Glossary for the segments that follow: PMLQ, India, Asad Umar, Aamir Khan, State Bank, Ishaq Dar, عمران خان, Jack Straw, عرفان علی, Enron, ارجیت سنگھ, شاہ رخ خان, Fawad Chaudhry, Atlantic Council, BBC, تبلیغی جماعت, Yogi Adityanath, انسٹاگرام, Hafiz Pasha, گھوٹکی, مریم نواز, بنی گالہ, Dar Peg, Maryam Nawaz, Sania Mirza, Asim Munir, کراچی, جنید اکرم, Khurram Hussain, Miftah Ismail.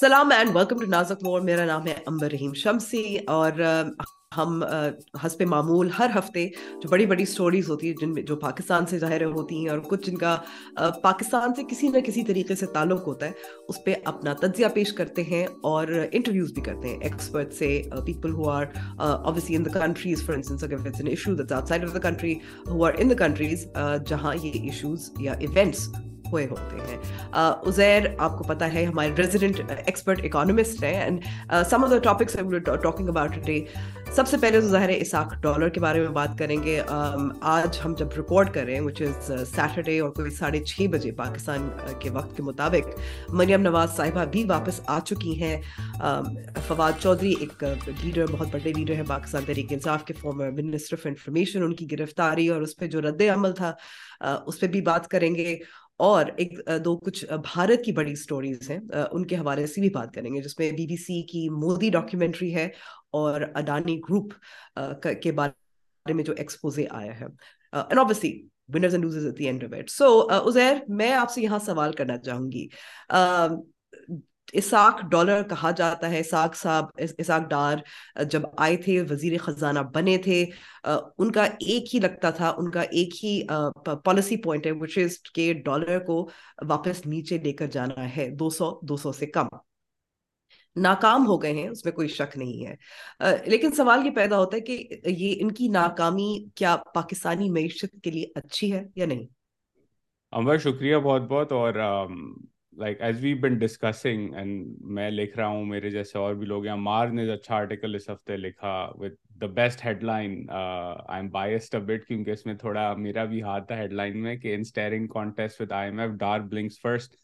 سلام and welcome to نازک مور. میرا نام ہے امبر رحیم شمسی اور ہم حسب معمول ہر ہفتے جو بڑی بڑی سٹوریز ہوتی ہیں جن میں جو پاکستان سے ظاہر ہوتی ہیں اور کچھ جن کا پاکستان سے کسی نہ کسی طریقے سے تعلق ہوتا ہے اس پہ اپنا تجزیہ پیش کرتے ہیں اور انٹرویوز بھی کرتے ہیں ایکسپرٹ سے, people who are obviously in the countries, for instance, if it's an issue that's outside of the country, who are in the countries جہاں یہ issues یا events ہوئے ہوتے ہیں. عزیر آپ کو پتا ہے ہمارے ریزیڈنٹ ایکسپرٹ اکانومسٹ ہیں and some of the topics talking about today. سب سے پہلے تو ظاہر ہے اسحاق ڈالر کے بارے میں بات کریں گے. آج ہم جب ریکارڈ کر رہے ہیں وچ از سیٹرڈے اور کوئی 6:30 بجے پاکستان کے وقت کے مطابق, مریم نواز صاحبہ بھی واپس آ چکی ہیں. فواد چودھری ایک لیڈر, بہت بڑے لیڈر ہیں پاکستان تحریک انصاف کے, فارمر منسٹر آف انفارمیشن, ان کی گرفتاری اور اس پہ جو رد عمل تھا اس پہ بھی بات کریں گے. اور ایک دو کچھ بھارت کی بڑی سٹوریز ہیں ان کے حوالے سے بھی بات کریں گے جس میں بی بی سی کی مودی ڈاکیومنٹری ہے اور اڈانی گروپ کے بارے میں جو ایکسپوزے آیا ہے and obviously winners and losers at the end of it. So Uzair, میں آپ سے یہاں سوال کرنا چاہوں گی. اسحاق ڈالر کہا جاتا ہے, اسحاق صاحب اسحاق ڈار جب آئے تھے وزیر خزانہ بنے تھے, ان کا ایک ہی لگتا تھا, ان کا ایک ہی پالیسی پوائنٹ ہے which is کہ ڈالر کو واپس نیچے لے کر جانا ہے 200 سے کم. ناکام ہو گئے ہیں اس میں کوئی شک نہیں ہے, لیکن سوال یہ پیدا ہوتا ہے کہ یہ ان کی ناکامی کیا پاکستانی معیشت کے لیے اچھی ہے یا نہیں؟ امبر شکریہ بہت بہت. اور like as we've been discussing and main likh raha hu, mere jaise aur bhi log hain, Amar ne acha article is hafte likha with the best headline. I'm biased a bit kyunki isme thoda mera bhi haath tha headline mein ki in staring contest with IMF Dar blinks first.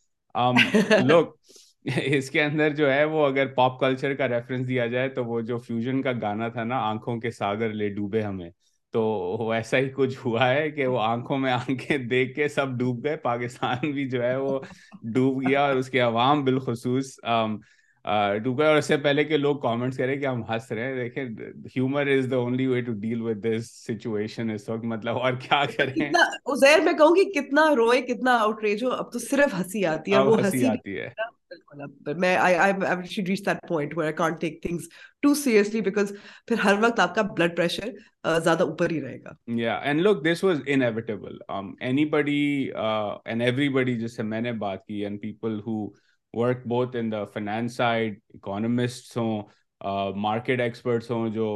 Look iske andar jo hai wo agar pop culture ka reference diya jaye to wo jo fusion ka gana tha na, aankhon ke sagar le doobe hame, تو ایسا ہی کچھ ہوا ہے کہ وہ آنکھوں میں آنکھیں دیکھ کے سب ڈوب گئے, پاکستان بھی جو ہے وہ ڈوب گیا اور اس کے عوام بالخصوص ڈوب گئے. اور اس سے پہلے کہ لوگ کامنٹس کریں کہ ہم ہنس رہے ہیں, دیکھیں humour is the only way to deal with this situation اس وقت, مطلب اور کیا کریں. عزیر میں کہوں گی کتنا روئے کتنا آؤٹریج ہو, اب تو صرف ہنسی آتی ہے, وہ ہنسی آتی ہے. I should reach that point where I can't take things too seriously because پھر ہر وقت آپ کا blood pressure زیادہ اوپر ہی رہے گا. Yeah, and look, this was inevitable. Anybody and everybody جس سے میں نے بات کی and people who work both in the finance side, economists ہوں, market experts ہوں جو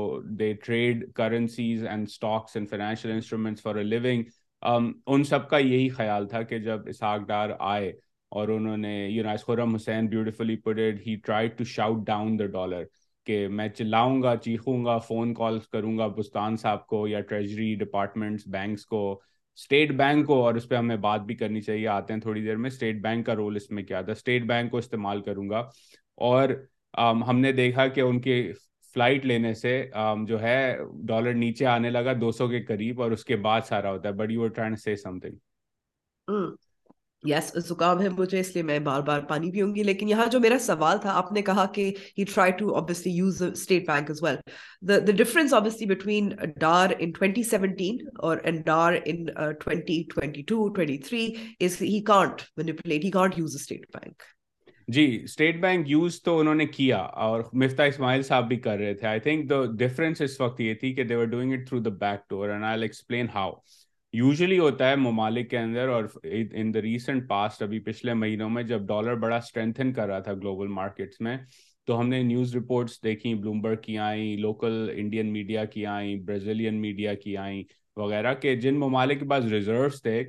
they trade currencies and stocks and financial instruments for a living, ان سب کا یہی خیال تھا کہ جب اسحاق ڈار آئے اور انہوں نے as Khurram Hussain beautifully put it, he tried to shout down the dollar کہ میں چلاؤں گا چیخوں گا فون کالز کروں گا بستان صاحب کو یا ٹریجری ڈپارٹمنٹس بینکس کو اسٹیٹ بینک کو, اور اس پہ ہمیں بات بھی کرنی چاہیے, آتے ہیں تھوڑی دیر میں اسٹیٹ بینک کا رول اس میں کیا تھا, اسٹیٹ بینک کو استعمال کروں گا. اور ہم نے دیکھا کہ ان کے فلائٹ لینے سے جو ہے ڈالر نیچے آنے لگا 200 کے قریب اور اس کے بعد سارا ہوتا ہے. But you are trying to say some thing. یس, زکام ہے مجھے اس لیے میں بار بار پانی پیوں گی, لیکن یہاں جو میرا سوال تھا آپ نے کہا کہ he try to obviously use the state bank as well. The difference obviously between Dar in 2017 or and Dar in 2022-23 is he can't manipulate, he can't use the state bank. جی, اسٹیٹ بینک یوز تو انہوں نے کیا اور مفتاح اسماعیل صاحب بھی کر رہے تھے. آئی تھنک دا ڈفرینس اس وقت یہ تھی کہ they were doing it through the back door and I'll explain how. Usually ہوتا ہے ممالک کے اندر, اور ان دا ریسنٹ پاسٹ ابھی پچھلے مہینوں میں جب ڈالر بڑا اسٹرینتھن کر رہا تھا گلوبل مارکیٹس میں تو ہم نے نیوز رپورٹس دیکھیں, بلومبرگ کی آئیں, لوکل انڈین میڈیا کی آئیں, برازیلین میڈیا کی آئیں وغیرہ, کہ جن ممالک کے پاس ریزروس تھے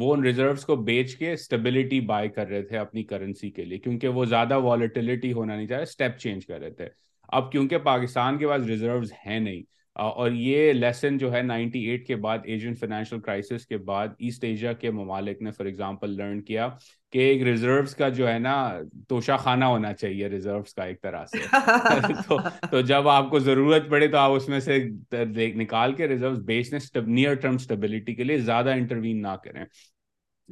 وہ ان ریزروس کو بیچ کے اسٹیبلٹی بائی کر رہے تھے اپنی کرنسی کے لیے کیونکہ وہ زیادہ والیٹیلٹی ہونا نہیں چاہے, اسٹیپ چینج کر رہے تھے. اب کیونکہ پاکستان کے پاس ریزروز ہیں نہیں, اور یہ لیسن جو ہے 98 کے بعد ایشین فائنینشیل کرائسس کے بعد ایسٹ ایشیا کے ممالک نے فار ایگزامپل لرن کیا کہ ایک ریزروز کا جو ہے نا توشہ خانہ ہونا چاہیے, ریزروز کا ایک طرح سے, تو جب آپ کو ضرورت پڑے تو آپ اس میں سے نکال کے ریزروز بیچنے نیئر ٹرم اسٹیبلٹی کے لیے زیادہ انٹروین نہ کریں,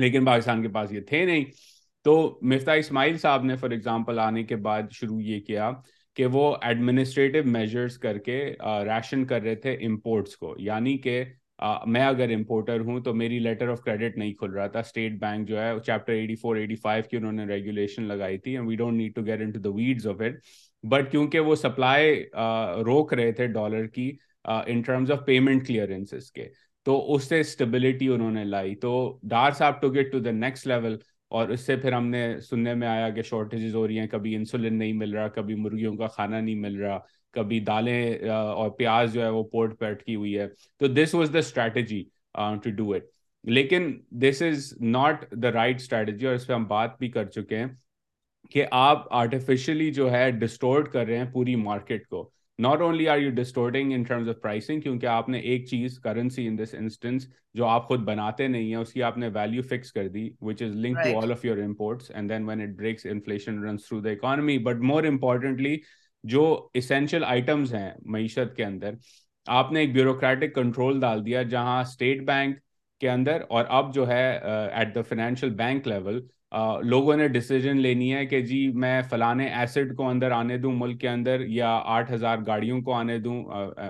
لیکن پاکستان کے پاس یہ تھے نہیں. تو مفتاح اسماعیل صاحب نے فار ایگزامپل آنے کے بعد شروع یہ کیا کہ وہ ایڈمنسٹریٹو میجرز کر کے ریشن کر رہے تھے امپورٹس کو, یعنی کہ میں اگر امپورٹر ہوں تو میری لیٹر آف کریڈٹ نہیں کھل رہا تھا. اسٹیٹ بینک جو ہے چیپٹر 84-85 کی انہوں نے ریگولیشن لگائی تھی, and we don't need to get into the weeds of it, but کیونکہ وہ سپلائی روک رہے تھے ڈالر کی in terms of payment clearances کے, تو اس سے اسٹیبلٹی انہوں نے لائی. تو ڈار صاحب to get to the next level, اور اس سے پھر ہم نے سننے میں آیا کہ شارٹیجز ہو رہی ہیں, کبھی انسولن نہیں مل رہا, کبھی مرغیوں کا کھانا نہیں مل رہا, کبھی دالیں اور پیاز جو ہے وہ پورٹ پہ اٹکی ہوئی ہے. تو this was the strategy to do it, لیکن this is not the right strategy, اور اس پہ ہم بات بھی کر چکے ہیں کہ آپ آرٹیفیشلی جو ہے ڈسٹورٹ کر رہے ہیں پوری مارکیٹ کو. Not only are you distorting in terms of pricing, کیونکہ آپ نے ایک چیز کرنسی ان دس انسٹنس جو آپ خود بناتے نہیں ہیں, اس کی آپ نے ویلیو فکس کر دی, which is link to all of your imports, and then when it breaks inflation runs through the economy. But more importantly جو اسینشیل آئٹمز ہیں معیشت کے اندر, آپ نے ایک بیوروکریٹک کنٹرول ڈال دیا, جہاں اسٹیٹ بینک کے اندر اور اب جو ہے at the financial bank level لوگوں نے ڈیسیجن لینی ہے کہ جی میں فلانے ایسٹ کو اندر آنے دوں ملک کے اندر, یا 8,000 گاڑیوں کو آنے دوں,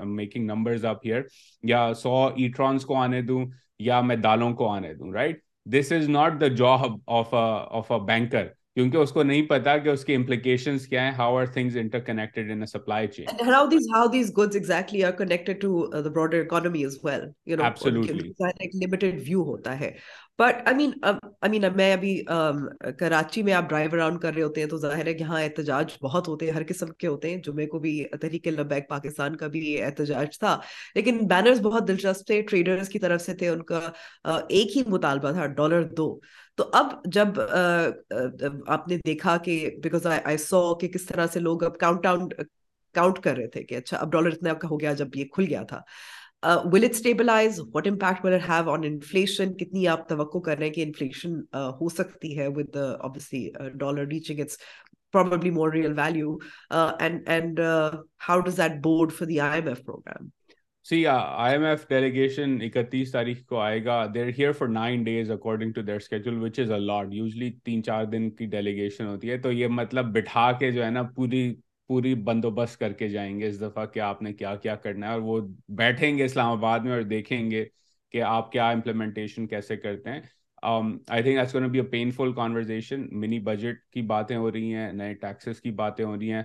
میکنگ نمبرز اپ ہیئر, یا 100 ایٹرانس کو آنے دوں, یا میں دالوں کو آنے دوں, right. This is not the job of a banker, کیونکہ اس کو نہیں پتا کہ اس کے امپلیکیشنز کیا ہیں, how are things interconnected in a supply chain and how these goods exactly are connected to the broader economy as well, you know. Absolutely. Like limited view ہوتا ہے. But I mean میں ابھی کراچی میں آپ drive around کر رہے ہوتے ہیں تو ظاہر ہے یہاں احتجاج بہت ہوتے ہیں, ہر قسم کے ہوتے ہیں. جمعے کو بھی تحریک لبیک پاکستان کا بھی احتجاج تھا, لیکن بینرز بہت دلچسپ تھے, ٹریڈرز کی طرف سے تھے, ان کا ایک ہی مطالبہ تھا $2. تو اب جب آپ نے دیکھا کہ بیکاز آئی سو کہ کس طرح سے لوگ اب کاؤنٹ کر رہے تھے کہ اچھا اب ڈالر اتنا کا ہو گیا جب یہ کھل گیا تھا, will it stabilize, what impact will it have on inflation, کتنی آپ توقع کر رہے ہیں کہ انفلیشن ہو سکتی ہے with the obviously dollar reaching its probably more real value, and how does that bode for the IMF program? See, IMF delegation 31 تاریخ کو آئے گا. They're here for 9 days according to their schedule, which is a lot. Usually 3-4 دن کی delegation ہوتی ہے, تو یہ مطلب بٹھا کے جو ہے نا پوری بندوبست کر کے جائیں گے اس دفعہ کہ آپ نے کیا کیا کرنا ہے, اور وہ بیٹھیں گے اسلام آباد میں اور دیکھیں گے کہ آپ کیا امپلیمنٹیشن کیسے کرتے ہیں. I think that's going to be a painful conversation. Mini budget کی باتیں ہو رہی ہیں, نئے taxes کی باتیں ہو رہی ہیں,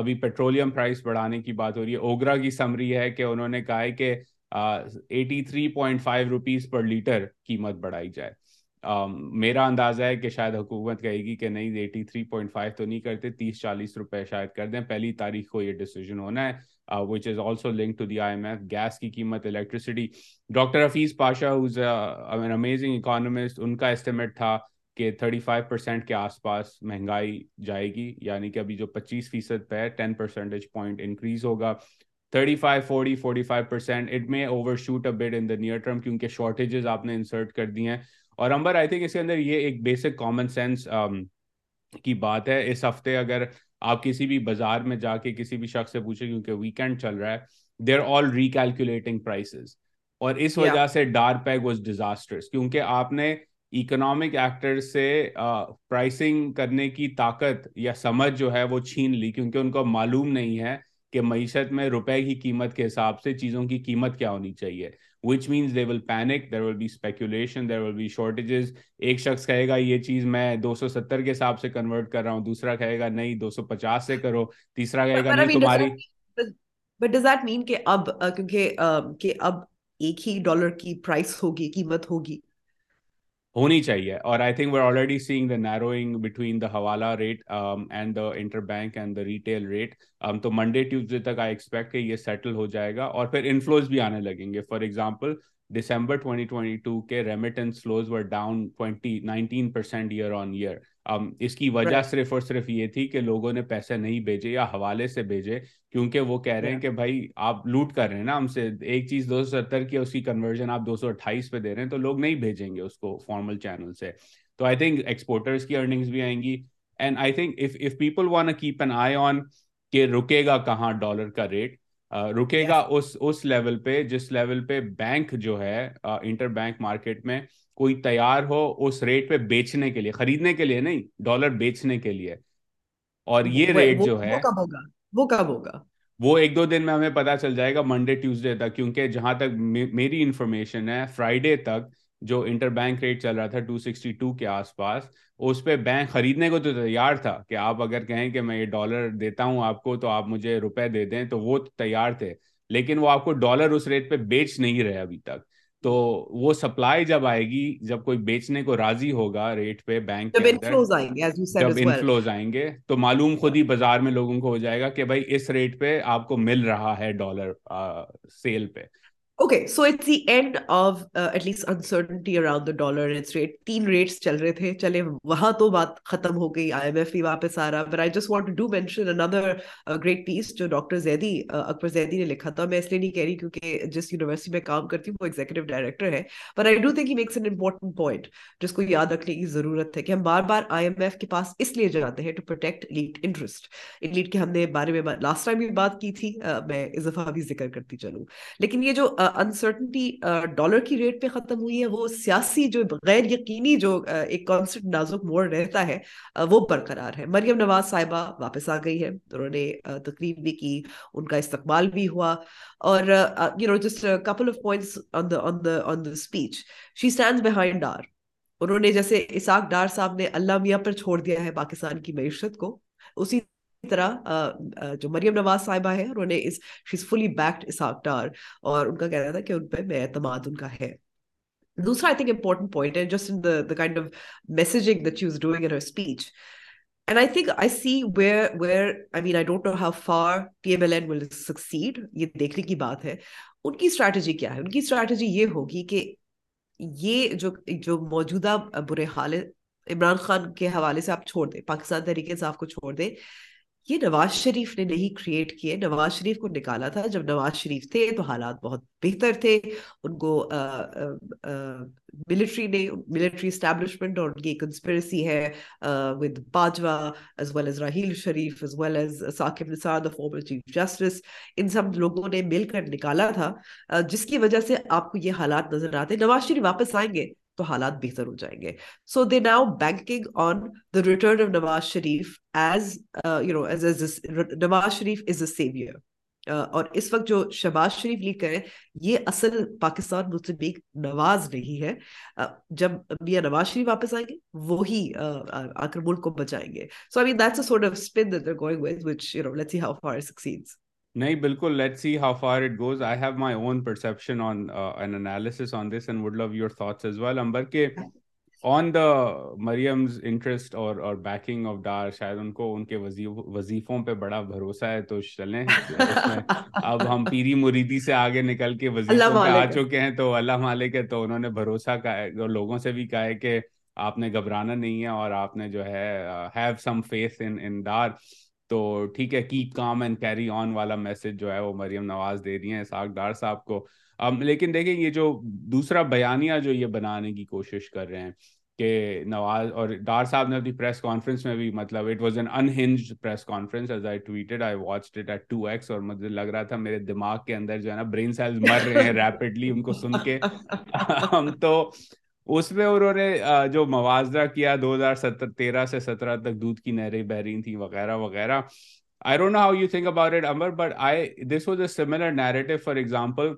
ابھی پیٹرولیم پرائس بڑھانے کی بات ہو رہی ہے. اوگرا کی سمری ہے کہ انہوں نے کہا ہے کہ 83.5 روپیز پر لیٹر قیمت بڑھائی جائے. میرا اندازہ ہے کہ شاید حکومت کہے گی کہ نہیں 83.5 تو نہیں کرتے, 30-40 روپے شاید کر دیں. پہلی تاریخ کو یہ ڈیسیجن ہونا ہے, which is also linked to the IMF. Gas کی قیمت, electricity. Doctor Hafeez Pasha who's an amazing economist, ان کا estimate تھا کہ 35% کے آس پاس مہنگائی جائے گی, یعنی کہ ابھی جو 25% پہ 10 percentage point انکریز ہوگا. 35-40-45%, it may overshoot a bit in the near term کیونکہ شارٹیجز آپ نے انسرٹ کر دی ہیں. اور امبر, آئی تھنک اس کے اندر یہ ایک بیسک کامن سینس کی بات ہے. اس ہفتے اگر آپ کسی بھی بازار میں جا کے کسی بھی شخص سے پوچھیں, کیونکہ ویکینڈ چل رہا ہے, دے آر آل ریکیلکولیٹنگ پرائسز, اور اس وجہ سے ڈار پیگ واز ڈیزاسٹرس, کیونکہ آپ نے اکنامک ایکٹر سے پرائسنگ کرنے کی طاقت یا سمجھ جو ہے وہ چھین لی, کیونکہ ان کو معلوم نہیں ہے کہ معیشت میں روپے کی قیمت کے حساب سے چیزوں کی قیمت کیا ہونی چاہیے. Which means they will panic, there will be speculation, there will be shortages. ایک شخص کہے گا یہ چیز میں 270 کے حساب سے کنورٹ کر رہا ہوں, دوسرا کہے گا نہیں 250 سے کرو, تیسرا کہے گا نہیں تمہاری. بٹ ڈز دیٹ مین کہ اب کیونکہ اب ایک ہی ڈالر کی پرائس ہوگی, قیمت ہوگی, ہونی چاہیے. اور I think we are already seeing the narrowing between the hawala rate and the inter bank and the retail rate. تو منڈے ٹیوزڈے تک آئی ایکسپیکٹ کہ یہ سیٹل ہو جائے گا, اور پھر انفلوز بھی آنے لگیں گے. فار ایگزامپل ڈسمبر 2022 کے remittance flows were down 19% year on year. اس کی وجہ صرف اور صرف یہ تھی کہ لوگوں نے پیسے نہیں بھیجے یا حوالے سے بھیجے, کیونکہ وہ کہہ رہے ہیں کہ بھائی آپ لوٹ کر رہے ہیں نا ہم سے, ایک چیز 270 کی اس کی کنورژن آپ 228 پہ دے رہے ہیں, تو لوگ نہیں بھیجیں گے اس کو فارمل چینل سے. تو آئی تھنک ایکسپورٹرز کی ارننگز بھی آئیں گی, and I think if people want to keep an eye on کہ رکے گا کہاں ڈالر کا ریٹ, رکے گا اس لیول پہ جس لیول پہ بینک جو ہے انٹر بینک مارکیٹ میں کوئی تیار ہو اس ریٹ پہ بیچنے کے لیے, خریدنے کے لیے نہیں, ڈالر بیچنے کے لیے. اور یہ ریٹ جو ہے وہ کب ہوگا وہ ایک دو دن میں ہمیں پتہ چل جائے گا منڈے ٹیوزڈے تک، کیونکہ جہاں تک میری انفارمیشن ہے فرائیڈے تک جو انٹر بینک ریٹ چل رہا تھا 262 کے آس پاس، اس پہ بینک خریدنے کو تو تیار تھا کہ آپ اگر کہیں کہ میں یہ ڈالر دیتا ہوں آپ کو تو آپ مجھے روپے دے دیں تو وہ تیار تھے، لیکن وہ آپ کو ڈالر اس ریٹ پہ بیچ نہیں رہے ابھی تک. تو وہ سپلائی جب آئے گی، جب کوئی بیچنے کو راضی ہوگا ریٹ پہ بینک کے اندر، جب انفلوز آئیں گے تو معلوم خود ہی بازار میں لوگوں کو ہو جائے گا کہ بھائی اس ریٹ پہ آپ کو مل رہا ہے ڈالر سیل پہ. Okay, so it's the end of at least uncertainty around the dollar and its rate. 3 rates چل رہے تھے، چلے وہاں تو بات ختم ہو گئی، آئی ایم ایف بھی واپس آ رہا. But I just want to do mention another great piece جو ڈاکٹر زیدی اکبر زیدی نے لکھا تھا. میں اس لیے نہیں کہہ رہی کیونکہ جس یونیورسٹی میں کام کرتی ہوں وہ ایگزیکٹو ڈائریکٹر ہے، but I do think he makes an important point جس کو یاد رکھنے کی ضرورت ہے کہ ہم بار بار آئی ایم ایف کے پاس اس لیے جاتے ہیں to protect elite interest. Elite کے ہم نے بارے میں لاسٹ ٹائم بھی بات کی تھی، میں اضافہ بھی ذکر کرتی چلوں. لیکن یہ جو انسرٹنٹی ڈالر کی ریٹ پہ ختم ہوئی ہے، وہ سیاسی جو غیر یقینی جو ایک کانسٹنٹ نازک موڑ رہتا ہے وہ برقرار ہے. مریم نواز صاحبہ واپس آ گئی ہے، انہوں نے تقریر بھی کی، ان کا استقبال بھی ہوا. اور just a couple of points on the speech. She stands behind Dar. انہوں نے جیسے اسحاق ڈار صاحب نے اللہ میاں پر چھوڑ دیا ہے پاکستان کی معیشت کو، اسی طرح جو مریم نواز صاحبہ ہیں انہوں نے شی از فلی بیکڈ اسحاق ڈار، اور ان کا کہنا تھا کہ ان پہ میں اعتماد ان کا ہے. دوسرا آئی تھنک امپورٹنٹ پوائنٹ ہے just in the kind of messaging that she was doing in her speech. And I think I see where I mean I don't know how far PMLN will succeed. یہ دیکھنے کی بات ہے ان کی strategy کیا ہے. ان کی اسٹریٹجی یہ ہوگی کہ یہ جو موجودہ برے حال عمران خان کے حوالے سے آپ چھوڑ دیں، پاکستان تحریک انصاف کو چھوڑ دیں، یہ نواز شریف نے نہیں کریٹ کیے. نواز شریف کو نکالا تھا، جب نواز شریف تھے تو حالات بہت بہتر تھے، ان کو ملٹری نے، ملٹری اسٹیبلشمنٹ اور یہ کنسپریسی ہے with Bajwa as well as Raheel Sharif as well as Saqib Nisar the former chief justice, ان سب لوگوں نے مل کر نکالا تھا، جس کی وجہ سے آپ کو یہ حالات نظر آتے. نواز شریف واپس آئیں گے تو حالات بہتر ہو جائیں گے. So they now banking on the return of Nawaz Sharif as Nawaz Sharif is a saviour. اور اس وقت جو شہباز شریف لیڈ کریں یہ اصل پاکستان مسلم لیگ نواز نہیں ہے. جب میاں نواز شریف واپس آئیں گے وہی آ کر ملک کو بچائیں گے. So I mean that's a sort of spin that they are going with which you know let's see how far it succeeds. نہیں بالکل، let's see how far it goes. I have my own perception on an analysis on this and would love your thoughts as well Amber کے on the Maryam's interest اور backing of Dar. شاید ان کو ان کے وظیفوں پہ بڑا بھروسہ ہے تو چلیں اب ہم پیری مریدی سے آگے نکل کے وظیفوں پہ آ چکے ہیں تو اللہ مالک ہے. تو انہوں نے بھروسہ کہا، لوگوں سے بھی کہا ہے کہ آپ نے گھبرانا نہیں ہے اور آپ نے جو ہے have some faith in Dar. تو ٹھیک ہے، keep calm and carry on والا میسج جو ہے وہ مریم نواز دے رہی ہیں اسحاق ڈار صاحب کو. لیکن دیکھیں یہ جو دوسرا بیانیہ جو یہ بنانے کی کوشش کر رہے ہیں کہ نواز اور ڈار صاحب نے اپنی پریس کانفرنس میں بھی مطلب it was an unhinged press conference. As I tweeted I watched it at 2x اور مجھے لگ رہا تھا میرے دماغ کے اندر جو ہے نا برین سیلز مر رہے ہیں ریپڈلی ان کو سن کے. تو اس میں انہوں نے جو موازنہ کیا 2013 سے 2017 تک دودھ کی نہریں بہرین تھیں وغیرہ وغیرہ. I don't know how you think about it Amber but this was a similar narrative. For example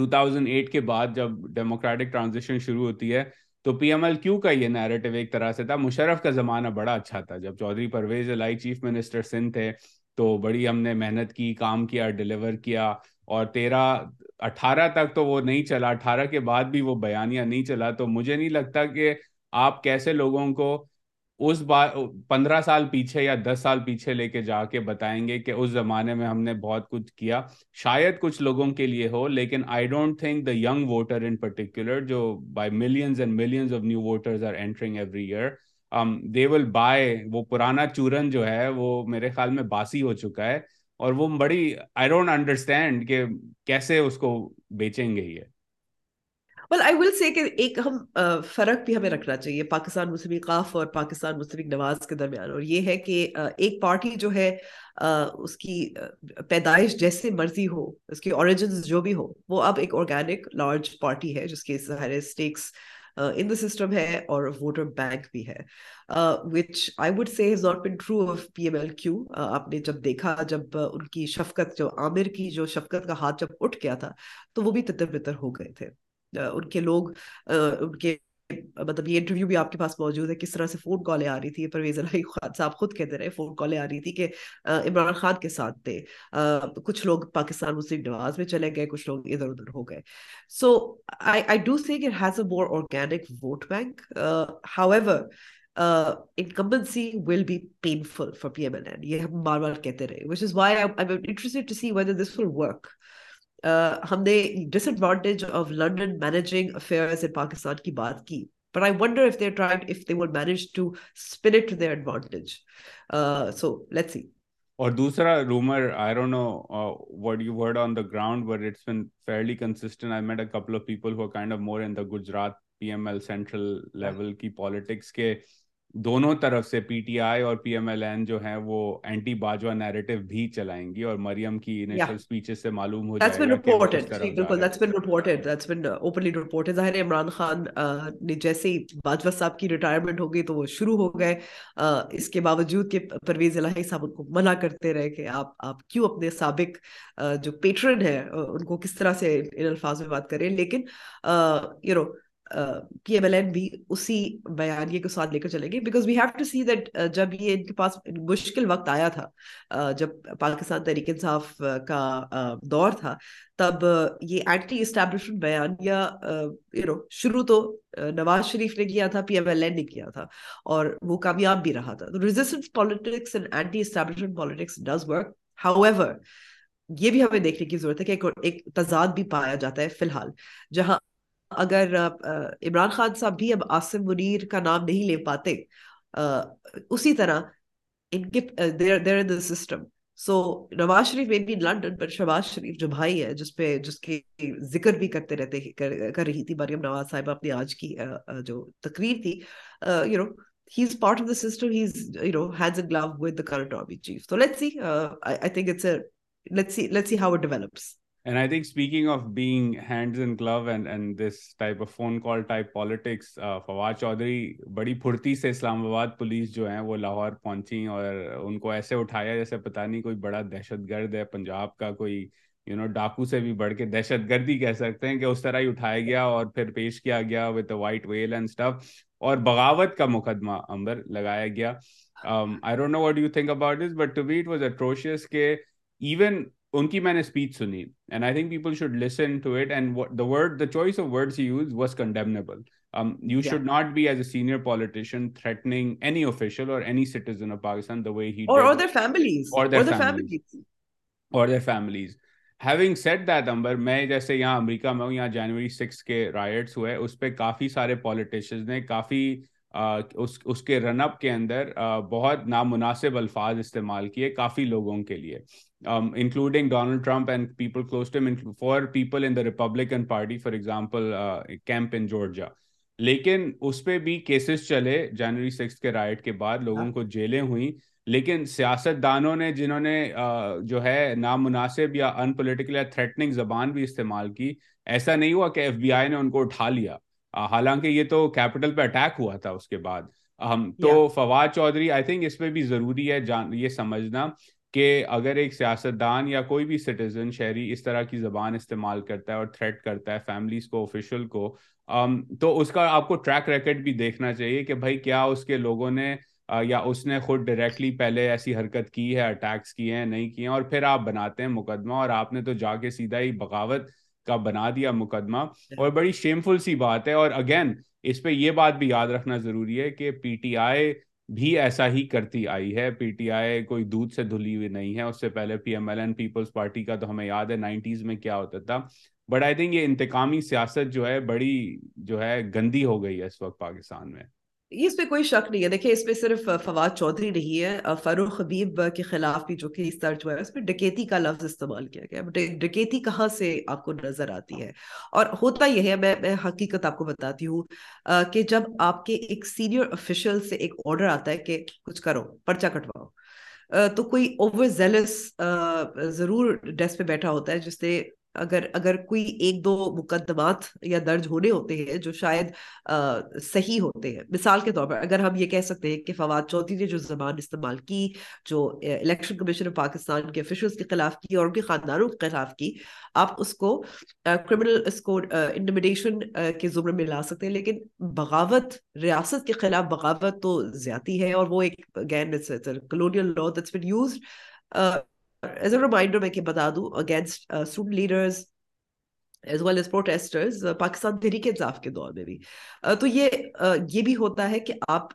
2008 کے بعد جب ڈیموکریٹک ٹرانزیشن شروع ہوتی ہے تو پی ایم ایل کیو کا یہ نیریٹو ایک طرح سے تھا. مشرف کا زمانہ بڑا اچھا تھا جب چودھری پرویز الہی چیف منسٹر سندھ تھے تو بڑی ہم نے محنت کی، کام کیا، ڈیلیور کیا. اور 2018 تک تو وہ نہیں چلا، 18 کے بعد بھی وہ بیانیہ نہیں چلا. تو مجھے نہیں لگتا کہ آپ کیسے لوگوں کو اس بار 15 سال پیچھے یا 10 سال پیچھے لے کے جا کے بتائیں گے کہ اس زمانے میں ہم نے بہت کچھ کیا. شاید کچھ لوگوں کے لیے ہو، لیکن I don't think the young voter in particular جو by millions and millions of new voters are entering every year they will buy. وہ پرانا چورن جو ہے وہ میرے خیال میں باسی ہو چکا ہے اور وہ بڑی I don't understand کہ کیسے اس کو بیچیں گے یہ. Well, I will say کہ ایک ہم فرق بھی ہمیں رکھنا چاہیے پاکستان مسلم لیگ قاف اور پاکستان مسلم لیگ نواز کے درمیان، اور یہ ہے کہ ایک پارٹی جو ہے اس کی پیدائش جیسے مرضی ہو، اس کی اوریجنز جو بھی ہو، وہ اب ایک آرگینک لارج پارٹی ہے جس کے سارے stakes in the system hai اور ووٹر بینک بھی ہے, which I would say has not been true of PMLQ. آپ نے جب دیکھا, جب ان کی شفقت, جو عامر کی جو شفقت کا ہاتھ جب اٹھ گیا تھا تو وہ بھی تتر بتر ہو گئے تھے. ان کے لوگ, ان کے مطلب یہ انٹرویو بھی آپ کے پاس موجود ہے, کس طرح سے فون کالیں آ رہی تھی. پرویز الہی صاحب خود کہتے رہے فون کالیں آ رہی تھی کہ عمران خان کے ساتھ تھے, کچھ لوگ پاکستان مسلم نواز میں چلے گئے, کچھ لوگ ادھر ادھر ہو گئے. سو I do think it has a more organic vote bank. However, incumbency will be painful for PMLN. یہ ہم بار بار کہتے رہے, which is why I'm interested to see whether this will work. ہم نے disadvantage of London managing affairs in Pakistan کی بات کی, but I wonder if they tried, if they would manage to spin it to their advantage. So let's see. اور دوسرا rumour, I don't know what you heard on the ground, but it's been fairly consistent. I met a couple of people who are kind of more in the Gujarat PML central level کی politics کے دونوں طرف سے P T I اور پی M L N جو ہیں وہ anti Bajwa narrative بھی چلائیں گی, اور مریم کی انیشل سپیچز سے معلوم ہو جائے گا کہ بالکل that's been reported, that's been openly reported. ظاہر ہے عمران خان نے جیسے ہی باجوہ صاحب کی ریٹائرمنٹ ہو گئی تو وہ شروع ہو گئے, اس کے باوجود کہ پرویز الہی صاحب ان کو منع کرتے رہے کہ آپ کیوں اپنے سابق جو پیٹرن ہیں ان کو کس طرح سے ان الفاظ میں بات کریں. لیکن you know P M L N بھی اسی بیانیے کے ساتھ لے کر چلیں گے, because we have to see that. جب یہ ان کے پاس مشکل وقت آیا تھا, جب پاکستان تحریک انصاف کا دور تھا, تب یہ اینٹی اسٹیبلشمنٹ بیانیہ شروع تو نواز شریف نے کیا تھا, پی ایم ایل این نے کیا تھا, اور وہ کامیاب بھی رہا تھا. Resistance politics and anti establishment politics does work. However یہ بھی ہمیں دیکھنے کی ضرورت ہے کہ ایک تضاد بھی پایا جاتا ہے فی الحال, جہاں اگر عمران خان صاحب بھی اب عاصم منیر کا نام نہیں لے پاتے, اسی طرح ان کے they're in the system. So Nawaz Sharif may be in London, but Shahbaz شریف جو بھائی ہے, جس کے ذکر بھی کرتے رہتے کر رہی تھی مریم نواز صاحبہ اپنی آج کی جو تقریر تھی, you know, he's part of the system, he's, you know, hands in glove with the current army chief. So let's see. I think it's a let's see how it develops. And I think, speaking of being hands in glove and this type of phone call type politics, Fawad Chaudhry بڑی پھرتی سے اسلام آباد police جو ہیں وہ لاہور پہنچیں اور ان کو ایسے اٹھایا جیسے پتہ نہیں کوئی بڑا دہشت گرد ہے, پنجاب کا کوئی ڈاکو سے بھی بڑھ کے دہشت گردی کہہ سکتے ہیں کہ اس طرح ہی اٹھایا گیا اور پھر پیش کیا گیا with a white whale and stuff, اور بغاوت کا مقدمہ امبر لگایا گیا. I don't know what you think about this, but to me it was atrocious کہ even ان کی میں نے اسپیچ سنی, and I think people should listen to it, and the choice of words he used was condemnable. You should not be, as a senior politician, threatening any official or any citizen of Pakistan the way he did. Or their families. Or their families. Having said that, Amber, میں جیسے یہاں امریکہ میں ہوں, یہاں جنوری 6 کے rights ہوئے, اس پہ کافی سارے پالیٹیشنز نے کافی اس کے رن اپ کے اندر بہت نامناسب الفاظ استعمال کیے کافی لوگوں کے لیے, including Donald Trump and people close to him. For people in the Republican Party, for example, camp in Georgia. لیکن اس پہ بھی کیسز چلے جنوری 6 کے رائٹ کے بعد, لوگوں کو جیلیں ہوئیں, لیکن سیاست دانوں نے جنہوں نے جو ہے نامناسب یا ان پولیٹیکل یا تھریٹننگ زبان بھی استعمال کی, ایسا نہیں ہوا کہ FBI نے ان کو اٹھا لیا, حالانکہ یہ تو کیپٹل پہ اٹیک ہوا تھا اس کے بعد. تو فواد چودھری, I think اس پہ بھی ضروری ہے یہ سمجھنا کہ اگر ایک سیاستدان یا کوئی بھی سٹیزن شہری اس طرح کی زبان استعمال کرتا ہے اور تھریٹ کرتا ہے فیملیز کو, آفیشل کو, تو اس کا آپ کو ٹریک ریکارڈ بھی دیکھنا چاہیے کہ بھائی کیا اس کے لوگوں نے یا اس نے خود ڈائریکٹلی پہلے ایسی حرکت کی ہے, اٹیکس کیے ہیں, نہیں کیے ہیں, اور پھر آپ بناتے ہیں مقدمہ, اور آپ نے تو جا کے سیدھا ہی بغاوت کا بنا دیا مقدمہ, اور بڑی شیمفل سی بات ہے. اور اگین اس پہ یہ بات بھی یاد رکھنا ضروری ہے کہ پی ٹی آئی بھی ایسا ہی کرتی آئی ہے. پی ٹی آئی کوئی دودھ سے دھلی ہوئی نہیں ہے, اس سے پہلے P M L N Peoples Party کا تو ہمیں یاد ہے 90s میں کیا ہوتا تھا, بٹ آئی تھنک یہ انتقامی سیاست جو ہے بڑی جو ہے گندی ہو گئی ہے اس وقت پاکستان میں. اس پہ کوئی شک نہیں ہے. دیکھیں, اس پہ صرف فواد چودھری نہیں ہے, فاروق حبیب کے خلاف بھی جو کیس درج ہوا ہے اس پہ ڈکیتی کا لفظ استعمال کیا گیا ہے. ڈکیتی کہاں سے آپ کو نظر آتی ہے؟ اور ہوتا یہ ہے, میں حقیقت آپ کو بتاتی ہوں کہ جب آپ کے ایک سینئر افیشل سے ایک آرڈر آتا ہے کہ کچھ کرو, پرچہ کٹواؤ, تو کوئی اوور زیلس ضرور ڈیسک پہ بیٹھا ہوتا ہے جس نے اگر کوئی ایک دو مقدمات یا درج ہونے ہوتے ہیں جو شاید صحیح ہوتے ہیں. مثال کے طور پر اگر ہم یہ کہہ سکتے ہیں کہ فواد چودھری نے جو زبان استعمال کی جو الیکشن کمیشن آف پاکستان کے آفیشلز کے خلاف کی اور ان کے خاندانوں کے خلاف کی, آپ اس کو کرمنل اس کو انٹیمیڈیشن کے زمرے میں لا سکتے ہیں, لیکن بغاوت, ریاست کے خلاف بغاوت تو زیادتی ہے, اور وہ ایک again colonial law that's been used. As a reminder, میں کہ بتا دوں against student leaders as well as protesters Pakistan Tehreek Insaf کے دور میں بھی تو یہ بھی ہوتا ہے کہ آپ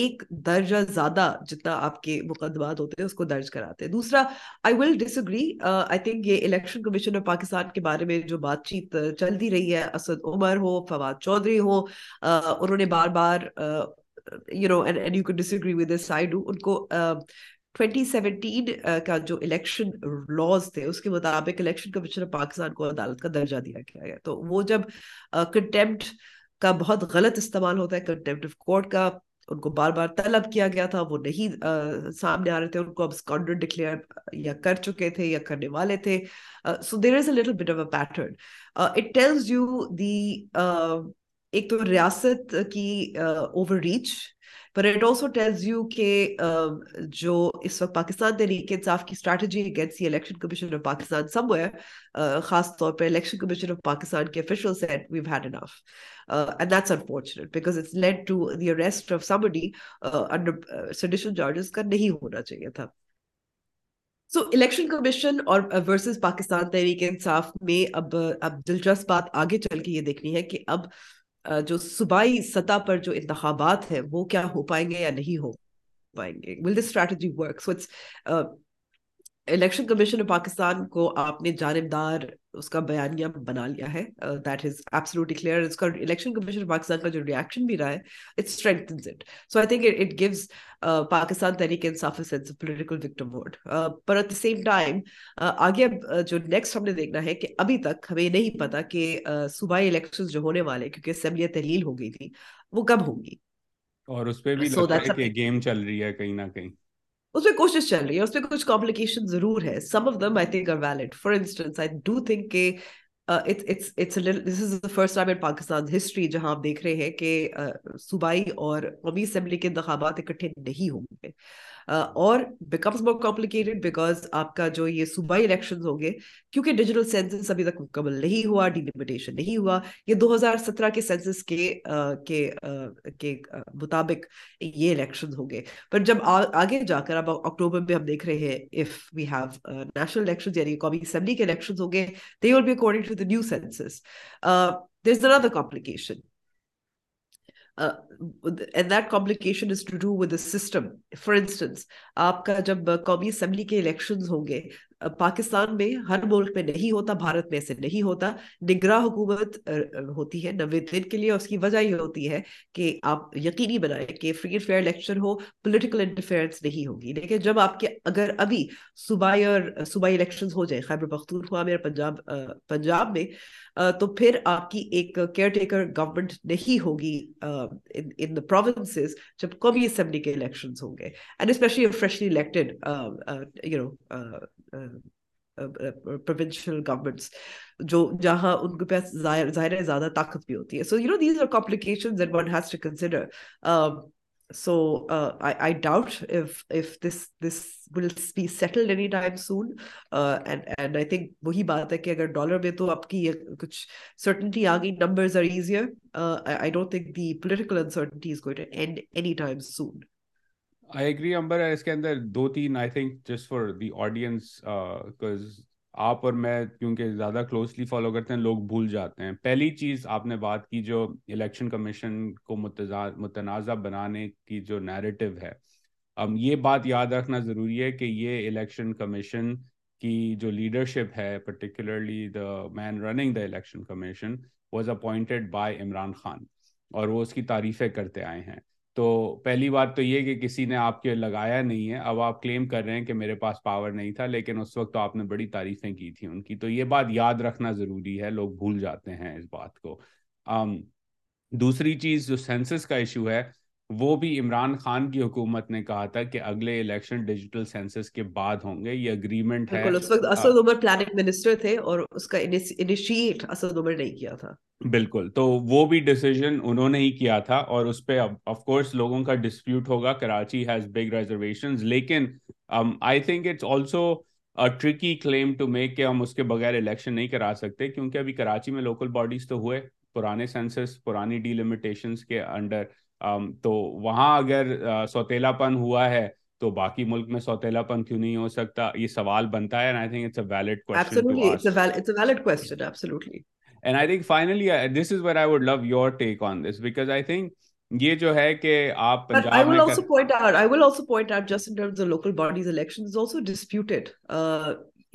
ایک درجہ زیادہ جتنا آپ کے مقدمات ہوتے ہیں اس کو درج کراتے ہیں. دوسرا, I will disagree. I think یہ الیکشن کمیشن آف پاکستان کے بارے میں جو بات چیت چلتی رہی ہے, اسد عمر ہو, فواد چودھری ہو, انہوں نے بار بار you know and you could disagree with this, I do, ان کو 2017 کا جو الیکشن لاز تھے اس کے مطابق الیکشن کمیشن آف پاکستان کو عدالت کا درجہ دیا گیا ہے. تو وہ جب کنٹیمپٹ کا بہت غلط استعمال ہوتا ہے, کنٹیمپٹ آف کورٹ کا, ان کو بار بار طلب کیا گیا تھا, وہ نہیں سامنے آ رہے تھے, ان کو absconded ڈکلیئر یا کر چکے تھے یا کرنے والے تھے. So there is a little bit of a pattern. It tells you the ایک تو ریاست کی overreach, but it also tells you کہ جو اس وقت پاکستان تحریک انصاف کی strategy against the election commission of Pakistan somewhere, خاص طور پہ الیکشن کمیشن آف پاکستان کے officials said we've had enough, and that's unfortunate because it's led to the arrest of somebody under sedition charges کا نہیں ہونا چاہیے تھا. سو الیکشن کمیشن اور ورسز پاکستان تحریک انصاف میں اب دلچسپ بات آگے چل کے یہ دیکھنی ہے کہ اب جو صوبائی سطح پر جو انتخابات ہیں وہ کیا ہو پائیں گے یا نہیں ہو پائیں گے. Will this strategy work? So it's election commission of Pakistan کو آپ نے جانبدار اس کا بیانیہ بنا لیا ہے, that is absolutely clear. اس کا الیکشن کمیشن آف پاکستان کا جو ریئیکشن بھی رہا ہے it strengthens it. So I think it gives Pakistan Tehreek-e Insaaf a sense of political victimhood. But at the same time آگے جو نیکسٹ ہم نے دیکھنا ہے کہ ابھی تک ہمیں نہیں پتا کہ صوبائی الیکشن جو ہونے والے کیونکہ اسمبلیاں تحلیل ہو گئی تھی وہ کب ہوں گی, اور اس پہ بھی لگتا ہے کہ گیم چل رہی ہے کہیں نہ کہیں, اس پہ کوشش چل رہی ہے, اس پہ کچھ کمپلیکیشن ضرور ہے. Some of them I think are valid. For instance I do think کہ this is the first time in Pakistan history جہاں آپ دیکھ رہے ہیں کہ صوبائی اور قومی اسمبلی کے انتخابات اکٹھے نہیں ہوں گے, اور بیکمز مور کمپلیکیٹڈ بیکاز آپ کا جو یہ صوبائی الیکشنز ہوں گے کیونکہ ڈیجیٹل سینسس ابھی تک مکمل نہیں ہوا, ڈیلیمیٹیشن نہیں ہوا, یہ 2017 کے سینسس کے مطابق یہ الیکشنز ہوں گے. پر جب آگے جا کر اب اکتوبر میں ہم دیکھ رہے ہیں if we have national elections یعنی قومی اسمبلی کے الیکشنز ہوں گے, they will be according to the new census. There is another complication. And that complication is to do with the system. For instance, آپ کا جب قومی اسمبلی کے الیکشنز ہوں گے, پاکستان میں ہر ملک میں نہیں ہوتا, بھارت میں ایسے نہیں ہوتا, نگراں حکومت ہوتی ہے 90 دن کے لیے, اور اس کی وجہ یہ ہوتی ہے کہ آپ یقینی بنائیں کہ فری اینڈ فیئر الیکشن ہو, پولیٹیکل انٹرفیئرنس نہیں ہوگی. لیکن جب آپ کے اگر ابھی صوبائی اور صوبائی الیکشنز ہو جائیں خیبر پختونخوا میں اور پنجاب میں, تو پھر آپ کی ایک کیئر ٹیکر گورنمنٹ نہیں ہوگی ان the provinces جب قومی اسمبلی کے الیکشنز ہوں گے, and especially a freshly elected provincial governments جو جہاں ان کے پاس ظاہر زیادہ طاقت بھی ہوتی ہے. So you know these are complications that one has to consider. So I doubt if this will be settled anytime soon, and I think وہی بات ہے کہ اگر ڈالر میں تو آپ کی کچھ certainty آ گئی, numbers are easier. I don't think the political uncertainty is going to end anytime soon. I agree, Amber. اس کے اندر دو تین I think just for the audience, because آپ اور میں کیونکہ زیادہ کلوزلی فالو کرتے ہیں لوگ بھول جاتے ہیں. پہلی چیز آپ نے بات کی جو الیکشن کمیشن کو متنازع بنانے کی جو نیریٹو ہے, یہ بات یاد رکھنا ضروری ہے کہ یہ الیکشن کمیشن کی جو لیڈرشپ ہے, particularly the man running the election commission was appointed by عمران خان, اور وہ اس کی تعریفیں کرتے آئے ہیں. تو پہلی بات تو یہ کہ کسی نے آپ کے لگایا نہیں ہے. اب آپ کلیم کر رہے ہیں کہ میرے پاس پاور نہیں تھا, لیکن اس وقت تو آپ نے بڑی تعریفیں کی تھیں ان کی. تو یہ بات یاد رکھنا ضروری ہے, لوگ بھول جاتے ہیں اس بات کو. دوسری چیز جو سینسس کا ایشو ہے, وہ بھی عمران خان کی حکومت نے کہا تھا کہ اگلے الیکشن ڈیجیٹل سینسس کے بعد ہوں گے، یہ اگریمنٹ ہے۔ اس وقت اسد عمر پلاننگ منسٹر تھے اور اس کا انیشیٹ اسد عمر نے کیا تھا۔ بالکل، تو وہ بھی ڈیسیژن انہوں نے ہی کیا تھا اور اس پہ آف کورس لوگوں کا ڈسپیوٹ ہوگا، کراچی ہیز بگ ریزرویشنز، لیکن I think it's also a tricky claim to make کہ ہم اس کے بغیر الیکشن نہیں کرا سکتے، کیونکہ ابھی کراچی میں لوکل باڈیز تو ہوئے پرانے سینسس، پرانی ڈی لمیٹیشنز کے انڈر، تو وہاں اگر سوتیلا پن ہوا ہے تو باقی ملک میں سوتیلا پن کیوں نہیں ہو سکتا، یہ سوال بنتا ہے۔ and I think it's a valid question to ask. It's a valid question, absolutely. And I think finally, this is where I would love your take on this, because I think یہ جو ہے کہ آپ پنجاب میں I will also point out just in terms of local bodies election is also disputed.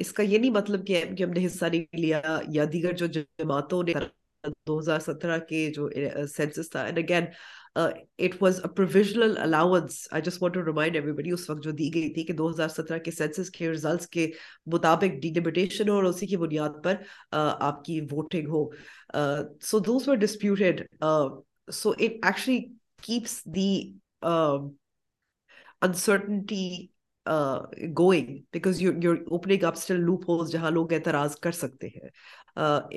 اس کا یہ نہیں مطلب کہ ہم نے حصہ نہیں لیا، یا دیگر جو جماعتوں نے 2017 کے جو سینسس تھا، and again it was a provisional allowance. I just want to remind everybody اس وقت جو دی گئی تھی کہ 2017 کے سینسس کے ریزلٹس کے مطابق ڈیلیمیٹیشن ہو اور اسی کی بنیاد پر آپ کی ووٹنگ ہو. So those were disputed. So it actually keeps the uncertainty going, because you're opening up still loopholes jahan log aitraz kar sakte hain.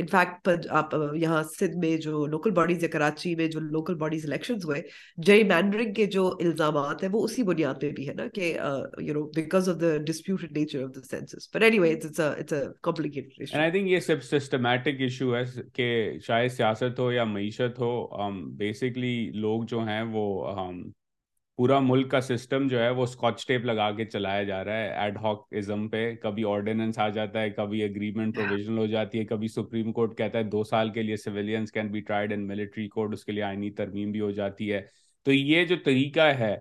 In fact, aap yahan sindh mein jo local bodies ya karachi mein jo local bodies elections hue, gerrymandering ke jo ilzamat hai wo usi buniyad pe bhi hai na ke you know, because of the disputed nature of the census. But anyway, it's a complicated issue, and I think ye sab systematic issue hai ke chahe siyasat ho ya maishat ho, basically log jo hain wo پورا ملک کا system جو ہے وہ scotch tape لگا کے چلایا جا رہا ہے، ایڈ ہاک ازم پہ، کبھی آرڈیننس آ جاتا ہے، کبھی اگریمنٹ پروویژنل ہو جاتی ہے، کبھی سپریم کورٹ کہتا ہے 2 سال کے لیے civilians can be tried and military code, اس کے لیے آئینی ترمیم بھی ہو جاتی ہے۔ تو یہ جو طریقہ ہے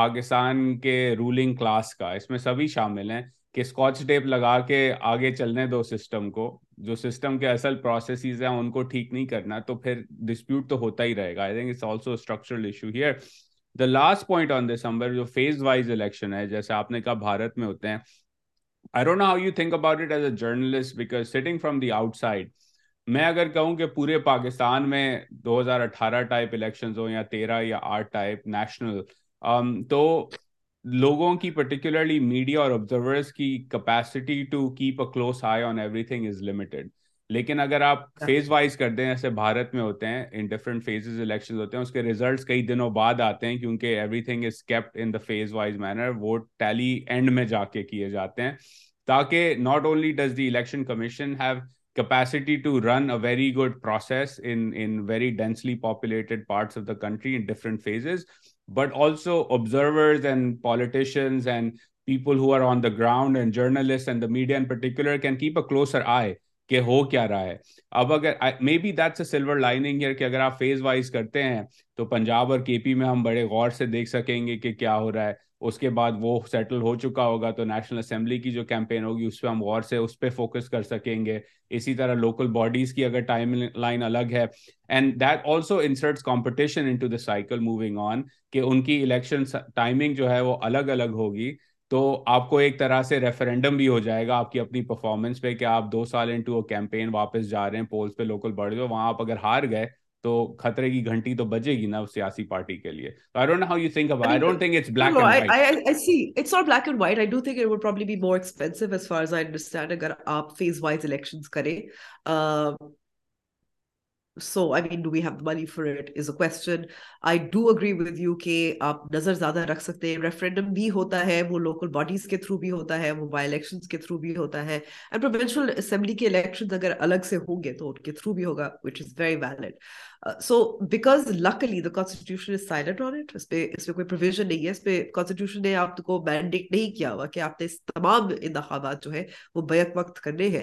پاکستان کے رولنگ کلاس کا، اس میں سبھی شامل ہیں کہ اسکاچ ٹیپ لگا کے آگے چلنے دو سسٹم کو، جو سسٹم کے اصل پروسیسز ہیں ان کو ٹھیک نہیں کرنا، تو پھر ڈسپیوٹ تو ہوتا ہی رہے گا۔ I think it's also structural issue here. The last point on this, Amber, جو phase wise election ہے جیسے آپ نے کہا بھارت میں ہوتے ہیں، I don't know how you think about it as a journalist, because sitting from the outside, میں اگر کہوں کہ پورے پاکستان میں 2018 ٹائپ الیکشنز ہوں یا 13 یا 8 ٹائپ نیشنل، تو لوگوں کی particularly میڈیا اور آبزرورس کی capacity to keep a close eye on everything is limited. لیکن اگر آپ فیز وائز کر دیں، جیسے بھارت میں ہوتے ہیں ان ڈفرنٹ فیزز الیکشنز ہوتے ہیں، اس کے ریزلٹس کئی دنوں بعد آتے ہیں کیونکہ everything is kept in the phase wise manner, vote tally end میں جا کے کیے جاتے ہیں، تاکہ not only does the election commission have capacity to run a very good process in very densely populated parts of the country in different phases, but also observers and politicians and people who are on the ground and journalists and the media in particular can keep a closer eye کہ ہو کیا رہا ہے۔ اب اگر maybe that's a silver lining here کہ اگر آپ phase wise کرتے ہیں تو پنجاب اور کے پی میں ہم بڑے غور سے دیکھ سکیں گے کہ کیا ہو رہا ہے، اس کے بعد وہ سیٹل ہو چکا ہوگا تو نیشنل اسمبلی کی جو کیمپین ہوگی اس پہ ہم غور سے اس پہ فوکس کر سکیں گے، اسی طرح لوکل باڈیز کی اگر ٹائم لائن الگ ہے، and that also inserts competition into the cycle moving on, کہ ان کی الیکشن ٹائمنگ جو ہے وہ الگ الگ ہوگی، تو آپ کو ایک طرح سے ریفرینڈم بھی ہو جائے گا آپ کی اپنی پرفارمنس پہ کہ آپ 2 سال انٹو کیمپین واپس جا رہے ہیں پولز پہ لوکل باڈی، وہاں آپ اگر ہار گئے تو خطرے کی گھنٹی تو بجے گی نا سیاسی پارٹی کے لیے۔ I don't know how you think about it. I don't think it's black and white. I see. It's not black and white. I do think it would probably be more expensive as far as I understand اگر آپ phase wise elections کریں۔ So, I mean, do we have the money for it is a question. I do agree with you کہ آپ نظر زیادہ رکھ سکتے ہیں، ریفرینڈم بھی ہوتا ہے، وہ لوکل باڈیز کے تھرو بھی ہوتا ہے، وہ بائی الیکشنز کے تھرو بھی ہوتا ہے، اینڈ پروونشل اسمبلی کے الیکشنز اگر الگ سے ہوں گے تو ان کے تھرو بھی ہوگا، which is very valid. So, because luckily the constitution is silent on it, اس پہ کوئی provision نہیں ہے، اس پہ constitution نے آپ کو mandate نہیں کیا ہوا کہ آپ نے تمام انتخابات جو ہے وہ بیک وقت کرنے ہیں،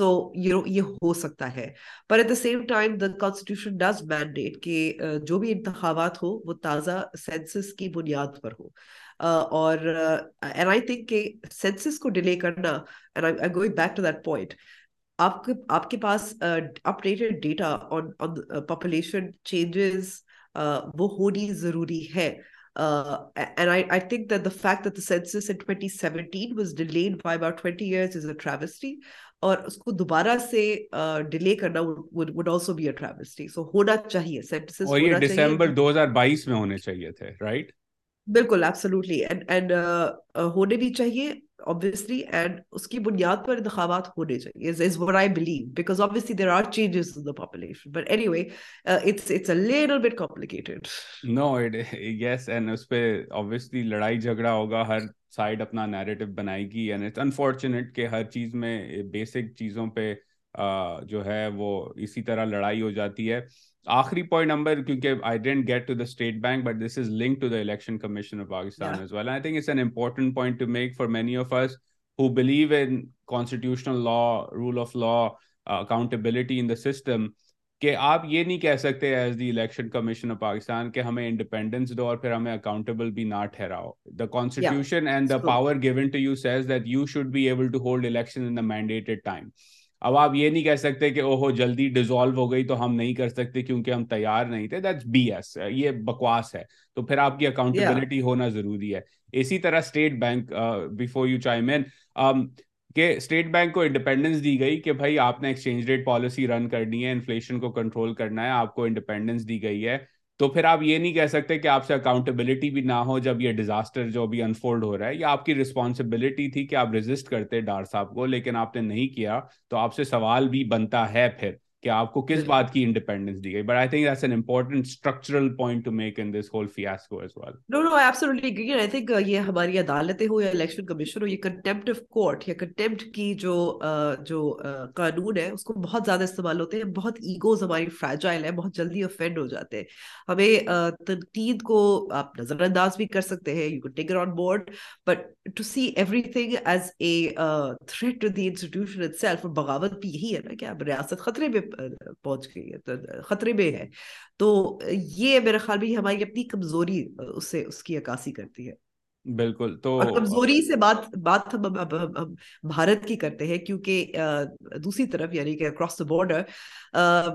so you know یہ ہو سکتا ہے، but at the same time the Constitution does mandate کہ جو بھی انتخابات ہو وہ تازہ سینسس کی بنیاد پر ہو، اور and I think کہ سینسس کو ڈیلے کرنا، and I'm going back to that point, آپ کے پاس updated data on population changes وہ ہونی ضروری ہے. And I think that the fact that the census in 2017 was delayed by about 20 years is a travesty. اور اس کو دوبارہ سے ڈیلے کرنا would also be a travesty. So ہونا چاہیے sentences, اور یہ دسمبر 2022 میں ہونے چاہیے تھے, رائٹ؟ بالکل, absolutely. And ہونے بھی چاہیے obviously, and اس کی بنیاد پر انتخابات ہونے چاہیے is what I believe, because obviously there are changes in the population, but anyway it's a little bit complicated. No, yes, and اس پہ obviously لڑائی جھگڑا ہوگا, ہر سائڈ اپنا نیریٹو بنائے گی, اینڈ اٹس انفارچونیٹ کہ ہر چیز میں بیسک چیزوں پہ جو ہے وہ اسی طرح لڑائی ہو جاتی ہے. آخری پوائنٹ نمبر, کیونکہ I didn't get to the State Bank but this is link to the election commission of Pakistan as well. I think it's an important point to make for many of us who believe in constitutional law, rule of law, accountability in the system, کہ آپ یہ نہیں کہہ سکتے as the election commission of Pakistan کہ ہمیں independence دو اور پھر ہمیں اکاؤنٹیبل بھی نہ ٹھہراؤ. The constitution and the power given to you says that you should be able to hold election in the mandated time. اب آپ یہ نہیں کہہ سکتے کہ اوہو جلدی ڈیزالو ہو گئی تو ہم نہیں کر سکتے کیونکہ ہم تیار نہیں تھے. دیٹس بی ایس, یہ بکواس ہے. تو پھر آپ کی اکاؤنٹیبلٹی ہونا ضروری ہے. اسی طرح State Bank, before you chime in, کہ اسٹیٹ بینک کو انڈیپینڈنس دی گئی کہ بھائی آپ نے ایکسچینج ریٹ پالیسی رن کرنی ہے, انفلیشن کو کنٹرول کرنا ہے, آپ کو انڈیپینڈنس دی گئی ہے. تو پھر آپ یہ نہیں کہہ سکتے کہ آپ سے اکاؤنٹیبلٹی بھی نہ ہو جب یہ ڈیزاسٹر جو بھی انفولڈ ہو رہا ہے. یہ آپ کی رسپانسبلٹی تھی کہ آپ ریزسٹ کرتے ڈار صاحب کو, لیکن آپ نے نہیں کیا. تو آپ سے سوال بھی بنتا ہے پھر کہ آپ کو کس بات کی انڈیپینڈنس دی گئی. But I think that's an important structural point to make in this whole fiasco as well. No no, I absolutely agree. I think یہ ہماری عدالتیں ہو یا الیکشن کمیشن ہو, یہ کنٹیمپٹ آف کورٹ یا کنٹیمپٹ کی جو قانون ہے اس کو بہت زیادہ استعمال ہوتے ہیں. بہت ایگوز ہماری فریجائل ہے, بہت جلدی افینڈ ہو جاتے ہیں. ہمیں تنقید کو آپ نظر انداز بھی کر سکتے ہیں, you can take it on board, but to see everything as a threat to the institution itself. بغاوت بھی یہی ہے نا کہ اب ریاست خطرے میں پہنچ گئی ہے, خطرے میں ہے. تو یہ میرے خیال میں ہماری اپنی کمزوری اسے اس کی عکاسی کرتی ہے. بالکل. تو کمزوری سے بات ہم بھارت کی کرتے ہیں, کیونکہ دوسری طرف یعنی کہ across the border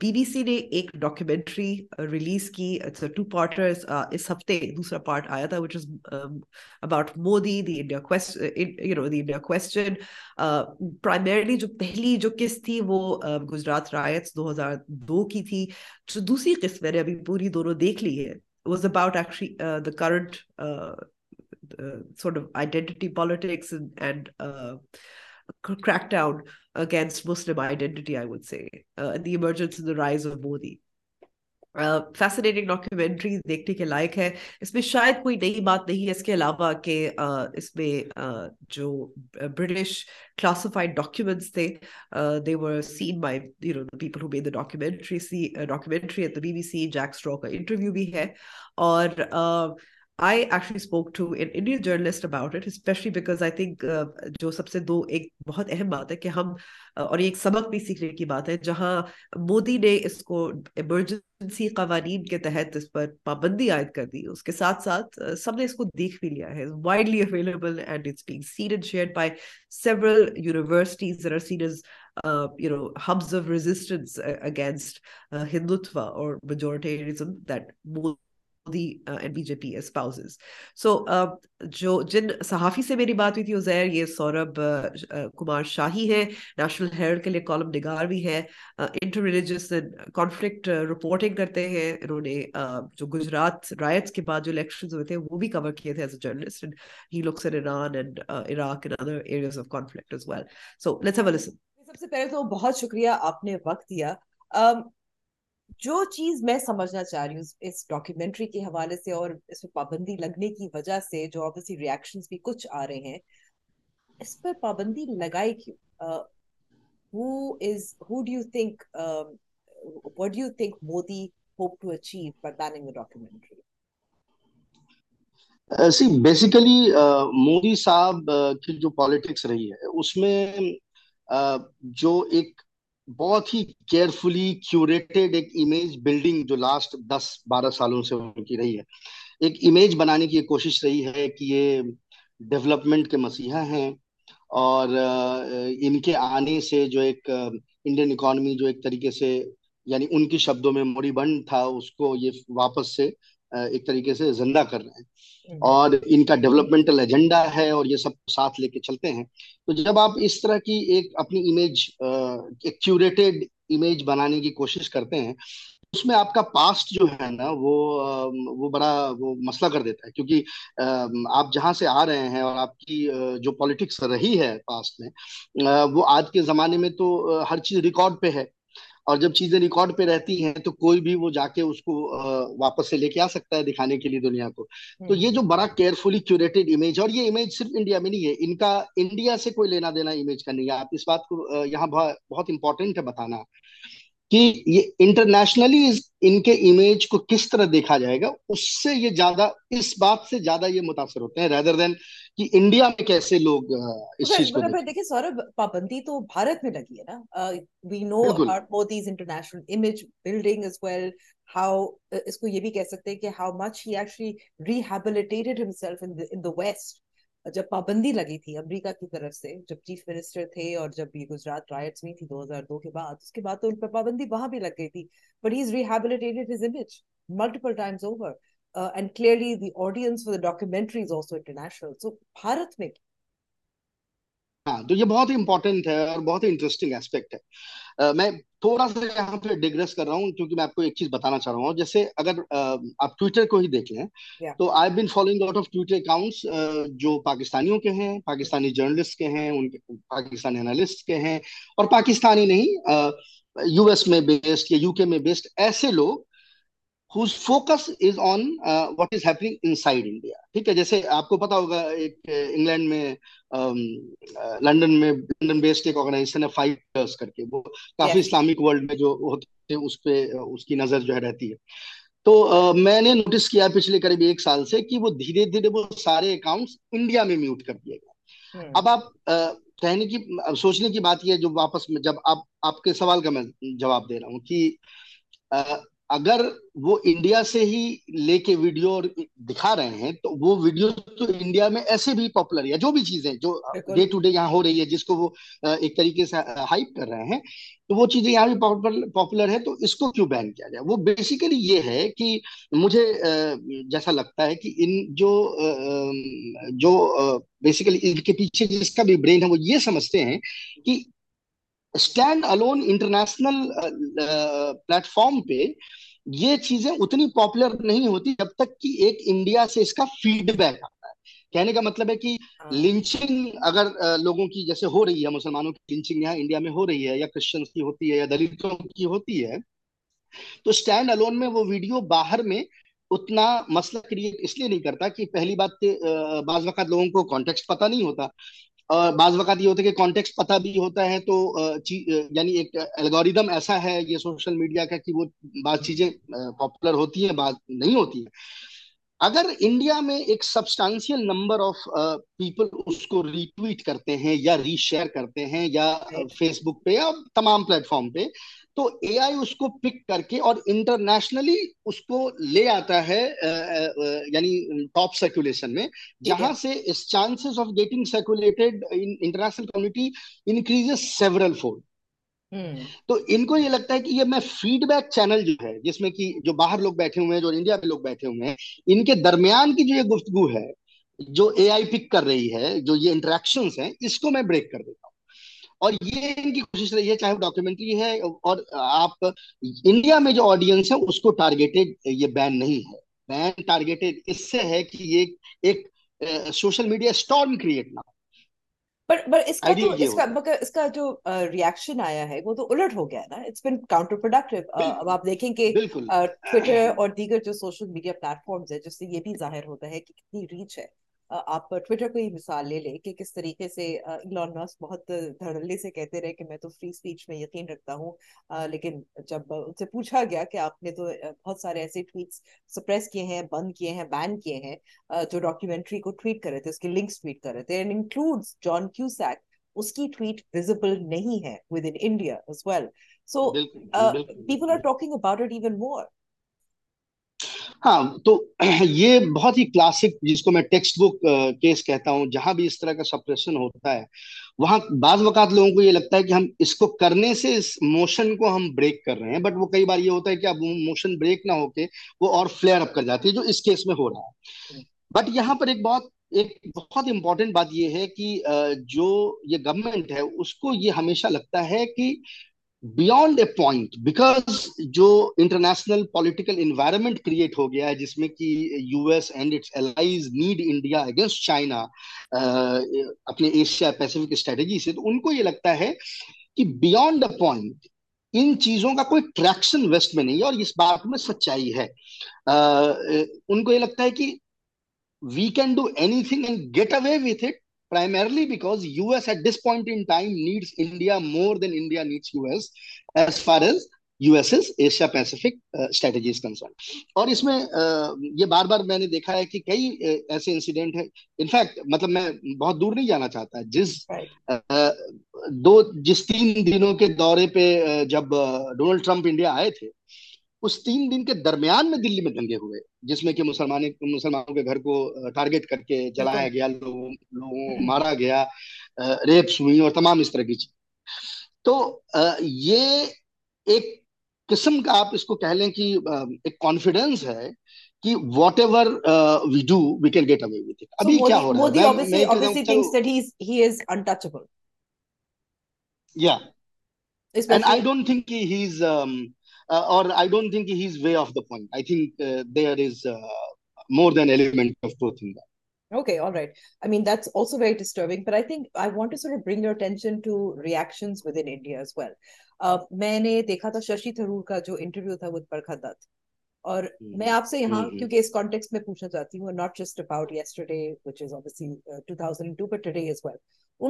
B B C نے ایک ڈاکیومنٹری ریلیز کی. اٹس اے 2-parter, اس ہفتے دوسرا پارٹ آیا تھا, which is about Modi, the India question, the India question. Primarily جو پہلی جو قسط تھی وہ گجرات رائٹس 2002 کی تھی. جو دوسری قسط میں نے ابھی پوری دونوں دیکھ لی ہے, was about actually the current sort of identity politics and crackdown against Muslim identity, I would say, and the emergence and the rise of Modi. Fascinating documentary, دیکھنے کے لائق ہے. اس میں شاید کوئی نئی بات نہیں ہے اس کے علاوہ کہ اس میں جو British classified documents they were seen by the people who made the documentary at the BBC. Jack Straw کا interview بھی ہے, اور I actually spoke to an Indian journalist about it, especially because I think جو سب سے دو ایک بہت اہم بات ہے کہ ہم, اور یہ ایک سبق بھی سیکھنے کی بات ہے, جہاں مودی نے اس کو ایمرجنسی قوانین کے تحت اس پر پابندی عائد کر دی, اس کے ساتھ ساتھ سب نے اس کو دیکھ بھی لیا ہے. widely available and it's being seen and shared by several universities that are seen as hubs of resistance against Hindutva or majoritarianism that Modi and BJP espouses. So jin sahafi se meri baat hui thi, Uzair, ye Saurabh Kumar Shahi hai, National Herald ke liye column nigar bhi hai, interreligious and conflict reporting karte hain. Inhone jo Gujarat riots ke baad jo elections hue the wo bhi cover kiye the as a journalist, and he looks at Iran and Iraq and other areas of conflict as well. So let's have a listen. سب سے پہلے تو بہت شکریہ آپ نے وقت دیا. جو چیز میں سمجھنا چاہ رہی ہوں اس ڈاکیومنٹری کے حوالے سے, اور اس پہ پابندی لگنے کی وجہ سے جو obviously ریاکشنز بھی کچھ آ رہے ہیں, اس پر پابندی لگائی کیوں؟ What do you think Modi hoped to achieve by banning the documentary? See, basically Modi صاحب کی جو پالیٹکس رہی ہے اس میں جو ایک بہت ہی کیئرفلی کیوریٹڈ ایک امیج بلڈنگ جو لاسٹ 10-12 سالوں سے ان کی رہی ہے, ایک امیج بنانے کی کوشش رہی ہے کہ یہ ڈیولپمنٹ کے مسیحا ہیں, اور ان کے آنے سے جو ایک انڈین اکانومی جو ایک طریقے سے, یعنی ان کی شبدوں میں موری بند تھا, اس کو یہ واپس سے ایک طریقے سے زندہ کر رہے ہیں اور ان کا ڈیولپمنٹل ایجنڈا ہے اور یہ سب ساتھ لے کے چلتے ہیں. تو جب آپ اس طرح کی ایک اپنی امیج, ایک کیوریٹڈ امیج بنانے کی کوشش کرتے ہیں, اس میں آپ کا پاسٹ جو ہے نا وہ بڑا وہ مسئلہ کر دیتا ہے, کیونکہ آپ جہاں سے آ رہے ہیں اور آپ کی جو پولیٹکس رہی ہے پاسٹ میں, وہ آج کے زمانے میں تو ہر چیز ریکارڈ پہ ہے, اور جب چیزیں ریکارڈ پہ رہتی ہیں تو کوئی بھی وہ جا کے اس کو واپس سے لے کے آ سکتا ہے دکھانے کے لیے دنیا کو. تو یہ جو بڑا کیئرفلی کیوریٹڈ امیج, اور یہ امیج صرف انڈیا میں نہیں ہے, ان کا انڈیا سے کوئی لینا دینا امیج کا نہیں ہے. آپ اس بات کو یہاں بہت امپورٹنٹ ہے بتانا کہ یہ انٹرنیشنلی ان کے امیج کو کس طرح دیکھا جائے گا, اس سے یہ زیادہ, اس بات سے زیادہ یہ متاثر ہوتے ہیں ریدر دین کہ انڈیا میں کیسے لوگ اس چیز کو دیکھیں. سورب, پابندی تو بھارت میں لگی ہے نا, we know about Modi's international image building as well, how اس کو یہ بھی کہہ سکتے ہیں کہ how much he actually rehabilitated himself in the west. جب پابندی لگی تھی امریکہ کی طرف سے, جب چیف منسٹر تھے اور جب یہ گجرات رائٹس ہوئی تھی 2002 کے بعد, اس کے بعد تو ان پر پابندی وہاں بھی لگ گئی تھی, but he is rehabilitated his image multiple times over, and clearly the audience for the documentary is also international. So Bharat میں ہاں, تو یہ بہت امپورٹنٹ ہے اور بہت انٹرسٹنگ ایسپیکٹ ہے. میں تھوڑا سا یہاں پہ ڈگریس کر رہا ہوں کیونکہ میں آپ کو ایک چیز بتانا چاہ رہا ہوں. جیسے اگر آپ ٹویٹر کو ہی دیکھ لیں تو I been following lot of Twitter accounts جو پاکستانیوں کے ہیں, پاکستانی جرنلسٹ کے ہیں, ان کے پاکستانی انالسٹ کے ہیں, اور پاکستانی نہیں, یو ایس میں بیسڈ یا یو کے میں بیسڈ ایسے لوگ whose focus is on what is happening inside India. ٹھیک ہے, جیسے آپ کو پتا ہوگا ایک انگلینڈ میں لندن میں لندن بیسڈ ایک آرگنائزیشن ہے 5 years کر کے, وہ کافی اسلامک ورلڈ میں جو ہوتے ہیں اس پہ اس کی نظر جو ہے رہتی ہے. تو میں نے نوٹس کیا پچھلے قریب 1 سال سے کہ وہ دھیرے دھیرے وہ سارے اکاؤنٹس انڈیا میں میوٹ کر دیے گئے. اب آپ کہنے کی سوچنے کی بات یہ, جو واپس میں جب آپ کے سوال کا میں جواب دے رہا ہوں کہ اگر وہ انڈیا سے ہی لے کے ویڈیو اور دکھا رہے ہیں تو وہ ویڈیو تو انڈیا میں ایسے بھی پاپولر ہے, جو بھی چیزیں جو ڈے ٹو ڈے یہاں ہو رہی ہے جس کو وہ ایک طریقے سے ہائپ کر رہے ہیں, تو وہ چیزیں یہاں بھی پاپولر ہے, تو اس کو کیوں بین کیا جائے. وہ بیسیکلی یہ ہے کہ مجھے جیسا لگتا ہے کہ ان جو بیسیکلی ان کے پیچھے جس کا بھی برین ہے وہ یہ سمجھتے ہیں کہ stand alone international platform پہ یہ چیزیں اتنی پاپولر نہیں ہوتی جب تک کہ ایک انڈیا سے اس کا فیڈ بیک آتا ہے. کہنے کا مطلب ہے کہ لنچنگ اگر لوگوں کی جیسے ہو رہی ہے, مسلمانوں کی لنچنگ یہاں انڈیا میں ہو رہی ہے, یا کرسچنس کی ہوتی ہے, یا دلتوں کی ہوتی ہے, تو اسٹینڈ الون میں وہ ویڈیو باہر میں اتنا مسئلہ کریٹ اس لیے نہیں کرتا کہ پہلی بات بعض وقت لوگوں کو کانٹیکسٹ پتہ نہیں ہوتا, اور بعض وقت یہ ہوتا ہے کہ کانٹیکسٹ پتہ بھی ہوتا ہے تو یعنی ایک الگوریدم ایسا ہے یہ سوشل میڈیا کا کہ وہ بعض چیزیں پاپولر ہوتی ہیں, بعض نہیں ہوتی ہیں. اگر انڈیا میں ایک سبسٹانشیل نمبر آف پیپل اس کو ری ٹویٹ کرتے ہیں یا ری شیئر کرتے ہیں یا فیس بک پہ یا تمام پلیٹ فارم پہ, تو اے آئی اس کو پک کر کے اور انٹرنیشنلی اس کو لے آتا ہے, یعنی ٹاپ سرکولیشن میں, جہاں سے اس chances of getting circulated international community increases several fold. تو ان کو یہ لگتا ہے کہ یہ میں فیڈ بیک چینل جو ہے, جس میں کہ جو باہر لوگ بیٹھے ہوئے ہیں, جو انڈیا میں لوگ بیٹھے ہوئے ہیں, ان کے درمیان کی جو یہ گفتگو ہے, جو اے آئی پک کر رہی ہے, جو یہ انٹریکشنز ہیں, اس کو میں بریک کر دیتا ہوں. اور یہ ان کی کوشش رہی ہے, چاہے وہ ڈاکیومنٹری ہے, اور آپ انڈیا میں جو آڈینس ہے اس کو ٹارگیٹڈ یہ بین نہیں ہے. بین ٹارگیٹڈ اس سے ہے کہ یہ ایک سوشل میڈیا اسٹارم کریٹ نہ ہو. اس کا جو ریئیکشن آیا ہے وہ تو الٹ ہو گیا نا, اٹس بین کاؤنٹر پروڈکٹیو. اب آپ دیکھیں کہ ٹویٹر اور دیگر جو سوشل میڈیا پلیٹ فارمز ہیں, جس سے یہ بھی ظاہر ہوتا ہے کہ کتنی ریچ ہے. آپ ٹویٹر کو ہی مثال لے لیں کہ کس طریقے سے ایلون مسک بہت دھڑلے سے کہتے رہے کہ میں تو فری اسپیچ میں یقین رکھتا ہوں, لیکن جب ان سے پوچھا گیا کہ آپ نے تو بہت سارے ایسے ٹویٹس سپریس کیے ہیں, بند کیے ہیں, بین کیے ہیں, جو ڈاکیومنٹری کو ٹویٹ کر رہے تھے, اس کے لنکس ٹویٹ کر رہے تھے, اینڈ انکلوڈز جان کیوسیک, اس کی ٹویٹ ویزیبل نہیں ہے with in India as well. So people are talking about it even more. ہاں تو یہ بہت ہی کلاسک جس کو میں ٹیکسٹ بک کیس کہتا ہوں، جہاں بھی اس طرح کا سپریشن ہوتا ہے وہاں بعض وقت لوگوں کو یہ لگتا ہے کہ ہم اس کو کرنے سے اس موشن کو ہم بریک کر رہے ہیں، بٹ وہ کئی بار یہ ہوتا ہے کہ اب موشن بریک نہ ہو کے وہ اور فلیئر اپ کر جاتی ہے جو اس کیس میں ہو رہا ہے. بٹ یہاں پر ایک بہت امپورٹنٹ بات یہ ہے کہ جو یہ گورنمنٹ ہے اس کو یہ ہمیشہ لگتا ہے کہ بیانڈ اے پوائنٹ، بیکاز جو انٹرنیشنل پولیٹیکل انوائرمنٹ کریٹ ہو گیا ہے جس میں کہ U S and its allies need India against China اپنے ایشیا پیسیفک اسٹریٹجی سے، تو ان کو یہ لگتا ہے کہ بیانڈ اے پوائنٹ ان چیزوں کا کوئی ٹریکشن ویسٹ میں نہیں ہے، اور اس بات میں سچائی ہے. ان کو یہ لگتا ہے کہ we can do anything and get away with it, primarily because US at this point in time needs India more than India needs US as far as US's Asia Pacific strategy is concerned. اور اس میں یہ بار بار میں نے دیکھا ہے کہ کئی ایسے انسیڈنٹ ہیں، انفیکٹ مطلب میں بہت دور نہیں جانا چاہتا، جس 3 دنوں کے دورے پہ جب ڈونلڈ ٹرمپ انڈیا آئے تھے، اس 3 دن کے درمیان میں دلی میں دنگے ہوئے جس میں کہ مسلمانوں کے گھر کو ٹارگٹ کر کے جلایا گیا، لوگوں مارا گیا، ریپس ہوئی اور تمام اس طرح کی چیز. تو یہ ایک قسم کا آپ اس کو کہہ لیں کہ ایک کانفیڈنس ہے کہ whatever we do we can get away with it. ابھی کیا ہو رہا ہے، and I don't think he is or I don't think he is way off the point. I think there is more than element of truth in that. Okay, all right. I mean, that's also very disturbing, but I think I want to sort of bring your attention to reactions within India as well. Maine dekha tha Shashi Tharoor ka jo interview tha with Parkha Dutt. Aur main aap se yahan kyunki is context mein puchna chahti hu, not just about yesterday, which is obviously 2002, but today as well.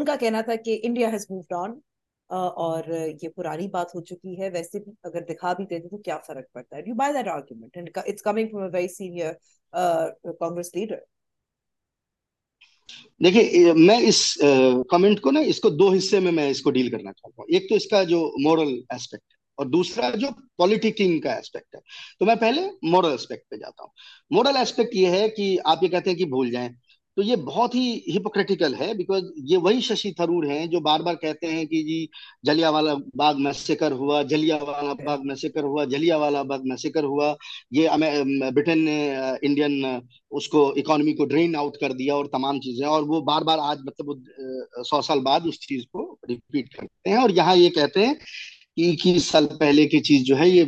Unka kehna tha ki India has moved on. اور یہ پرانی بات ہو چکی ہے، ویسے بھی اگر دکھا بھی دیتے تو کیا فرق پڑتا ہے. You buy that argument and it's coming from a very senior Congress leader. دیکھیے میں اس کمنٹ کو نا اس کو 2 حصے میں اس کو ڈیل کرنا چاہتا ہوں. ایک تو اس کا جو مورل ایسپیکٹ ہے اور دوسرا جو پولیٹیکنگ کا ایسپیکٹ ہے. تو میں پہلے مورل ایسپیکٹ پہ جاتا ہوں. مورل ایسپیکٹ یہ ہے کہ آپ یہ کہتے ہیں کہ بھول جائیں، تو یہ بہت ہی ہپوکریٹیکل ہے، بیکاز یہ وہی ششی تھرور ہیں جو بار بار کہتے ہیں کہ جی جلیانوالہ باغ میسیکر ہوا، جلیانوالہ باغ میسیکر ہوا، جلیانوالہ باغ میسیکر ہوا، یہ برٹن نے انڈین اس کو اکانومی کو ڈرین آؤٹ کر دیا اور تمام چیزیں، اور وہ بار بار آج مطلب 100 سال بعد اس چیز کو ریپیٹ کرتے ہیں. اور یہاں یہ کہتے ہیں 21 سال پہلے کی چیز جو ہے یہ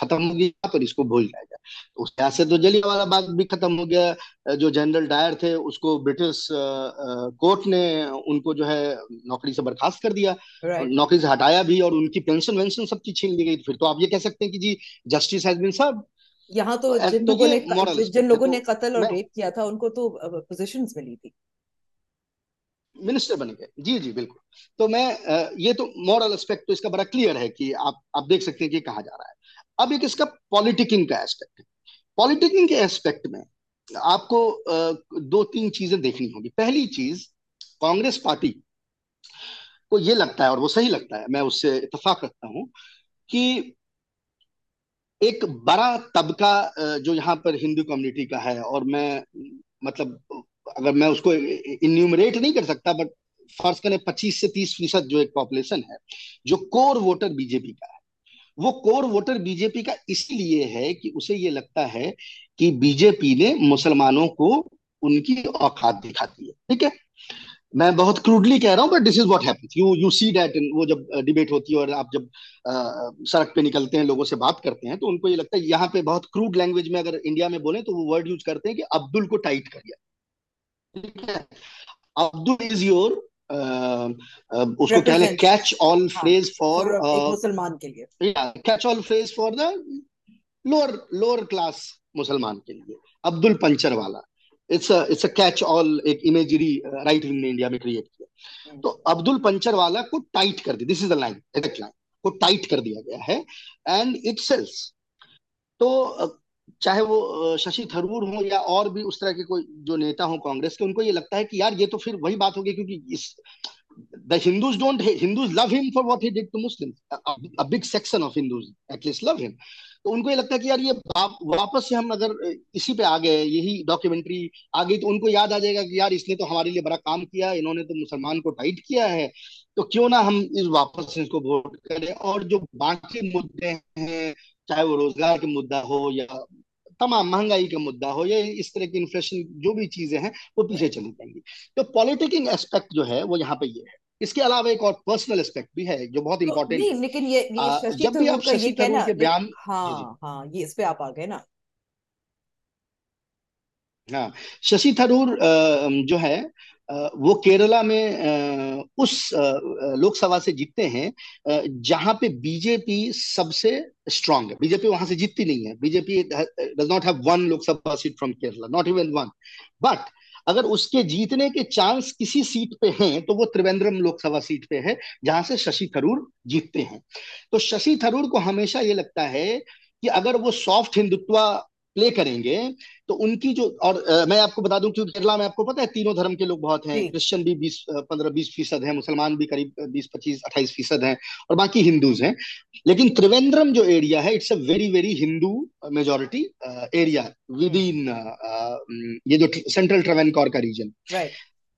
ختم ہو گئی پر اس کو بھول جائے گا. اس طرح سے تو جلیانوالہ باغ بھی ختم ہو گیا، جو جنرل ڈائر تھے اس کو برٹش کورٹ نے ان کو جو ہے نوکری سے برخاست کر دیا، نوکری سے ہٹایا بھی، اور ان کی پینشن وینشن سب کی چھین لی گئی. پھر تو آپ یہ کہہ سکتے ہیں کہ جی جسٹس ہیز بین سرو. یہاں تو جن لوگوں نے قتل اور ریپ کیا تھا ان کو تو پوزیشنز ملی تھی، منسٹر بن گئے. جی جی بالکل. تو میں یہ تو مورل اسپیکٹ تو اس کا بڑا کلیئر ہے کہ آپ دیکھ سکتے ہیں کہ کہاں جا رہا ہے. اب ایک اس کا پولیٹیکنگ کا ایسپیکٹ ہے. پولیٹیکنگ کے ایسپیکٹ میں آپ کو 2-3 چیزیں دیکھنی ہوگی. پہلی چیز، کانگریس پارٹی کو یہ لگتا ہے اور وہ صحیح لگتا ہے، میں اس سے اتفاق رکھتا ہوں، کہ ایک بڑا طبقہ جو یہاں پر ہندو کمیونٹی کا ہے، اور میں مطلب اگر میں اس کو انیومریٹ نہیں کر سکتا بٹ فرض کریں 25 سے 30% جو ایک پاپولیشن ہے جو کور ووٹر بی جے پی کا ہے، وہ کور ووٹر بی جے پی کا اس لیے ہے کہ اسے یہ لگتا ہے کہ بی جے پی نے مسلمانوں کو ان کی اوقات دکھاتی ہے. ٹھیک ہے، میں بہت کروڈلی کہہ رہا ہوں but this is what happens. You see that. وہ جب ڈیبیٹ ہوتی ہے اور آپ جب سڑک پہ نکلتے ہیں لوگوں سے بات کرتے ہیں تو ان کو یہ لگتا ہے، یہاں پہ بہت کروڈ لینگویج میں اگر انڈیا میں بولیں تو وہ ورڈ یوز کرتے ہیں کہ عبدل کو ٹائٹ کر دیا. عبدل از یور اس کو کہہ لیں کیچ آل فریز فار مسلمان کے لیے، catch all phrase for the lower class مسلمان کے لیے. عبدل پنچر والا اٹس اے کیچ آل، ایک امیجری رائٹ ونگ نے انڈیا میں کریٹ کیا. تو عبدل پنچر والا کو ٹائٹ کر دیا، this is the line, exact line کو ٹائٹ کر دیا گیا ہے اینڈ اٹ سیلز. تو چاہے وہ ششی تھرور ہوں یا اور بھی اس طرح کے کوئی جو نیتا ہوں کانگریس کے، ان کو یہ لگتا ہے کہ یار یہ تو پھر وہی بات ہوگی، کیونکہ the Hindus love him for what he did to Muslims. A big section of Hindus at least love him. تو ان کو یہ لگتا ہے کہ یار یہ واپس سے ہم اگر اسی پہ آ گئے، یہی ڈاکیومنٹری آ گئی تو ان کو یاد آ جائے گا کہ یار اس نے تو ہمارے لیے بڑا کام کیا، انہوں نے تو مسلمان کو ٹائٹ کیا ہے، تو کیوں نہ ہم اس واپس اس کو ووٹ کریں. اور جو باقی مدعے ہیں، چاہے وہ روزگار کے مدعا ہو یا تمام مہنگائی کا مدعا ہو یا اس طرح کی انفلیشن، جو بھی چیزیں ہیں وہ پیچھے چلی جائیں گی. تو پولیٹیکل اسپیکٹ جو ہے وہ یہاں پہ یہ ہے. اس کے علاوہ ایک اور پرسنل اسپیکٹ بھی ہے جو بہت امپورٹنٹ ہے. لیکن یہ جب بھی آپ ششی تھرور کے بیان، ہاں یہ اس پہ آپ آ گئے نا، ہاں ششی تھرور جو ہے وہ کیرلا میں اس لوک سبھا سے جیتتے ہیں جہاں پہ بی جے پی سب سے اسٹرانگ ہے. بی جے پی وہاں سے جیتتی نہیں ہے. B J P does not have one Lok Sabha seat from Kerala, not even one. But اگر اس کے جیتنے کے چانس کسی سیٹ پہ ہیں تو وہ تریویندرم لوک سبھا سیٹ پہ ہے جہاں سے ششی تھرور جیتتے ہیں. تو ششی تھرور کو ہمیشہ یہ لگتا ہے کہ اگر وہ سافٹ ہندوتوا پلے کریں گے تو ان کی جو، اور میں آپ کو بتا دوں کیونکہ کیرلا میں آپ کو پتا ہے تینوں دھرم کے لوگ بہت ہیں، کرسچن بھی 15-20% ہیں، مسلمان بھی قریب 25-28% ہیں، اور باقی ہندوز ہیں. لیکن تریویندرم جو ایریا ہے it's a very very Hindu majority area with in یہ جو سینٹرل ٹراوانکور کا ریجن.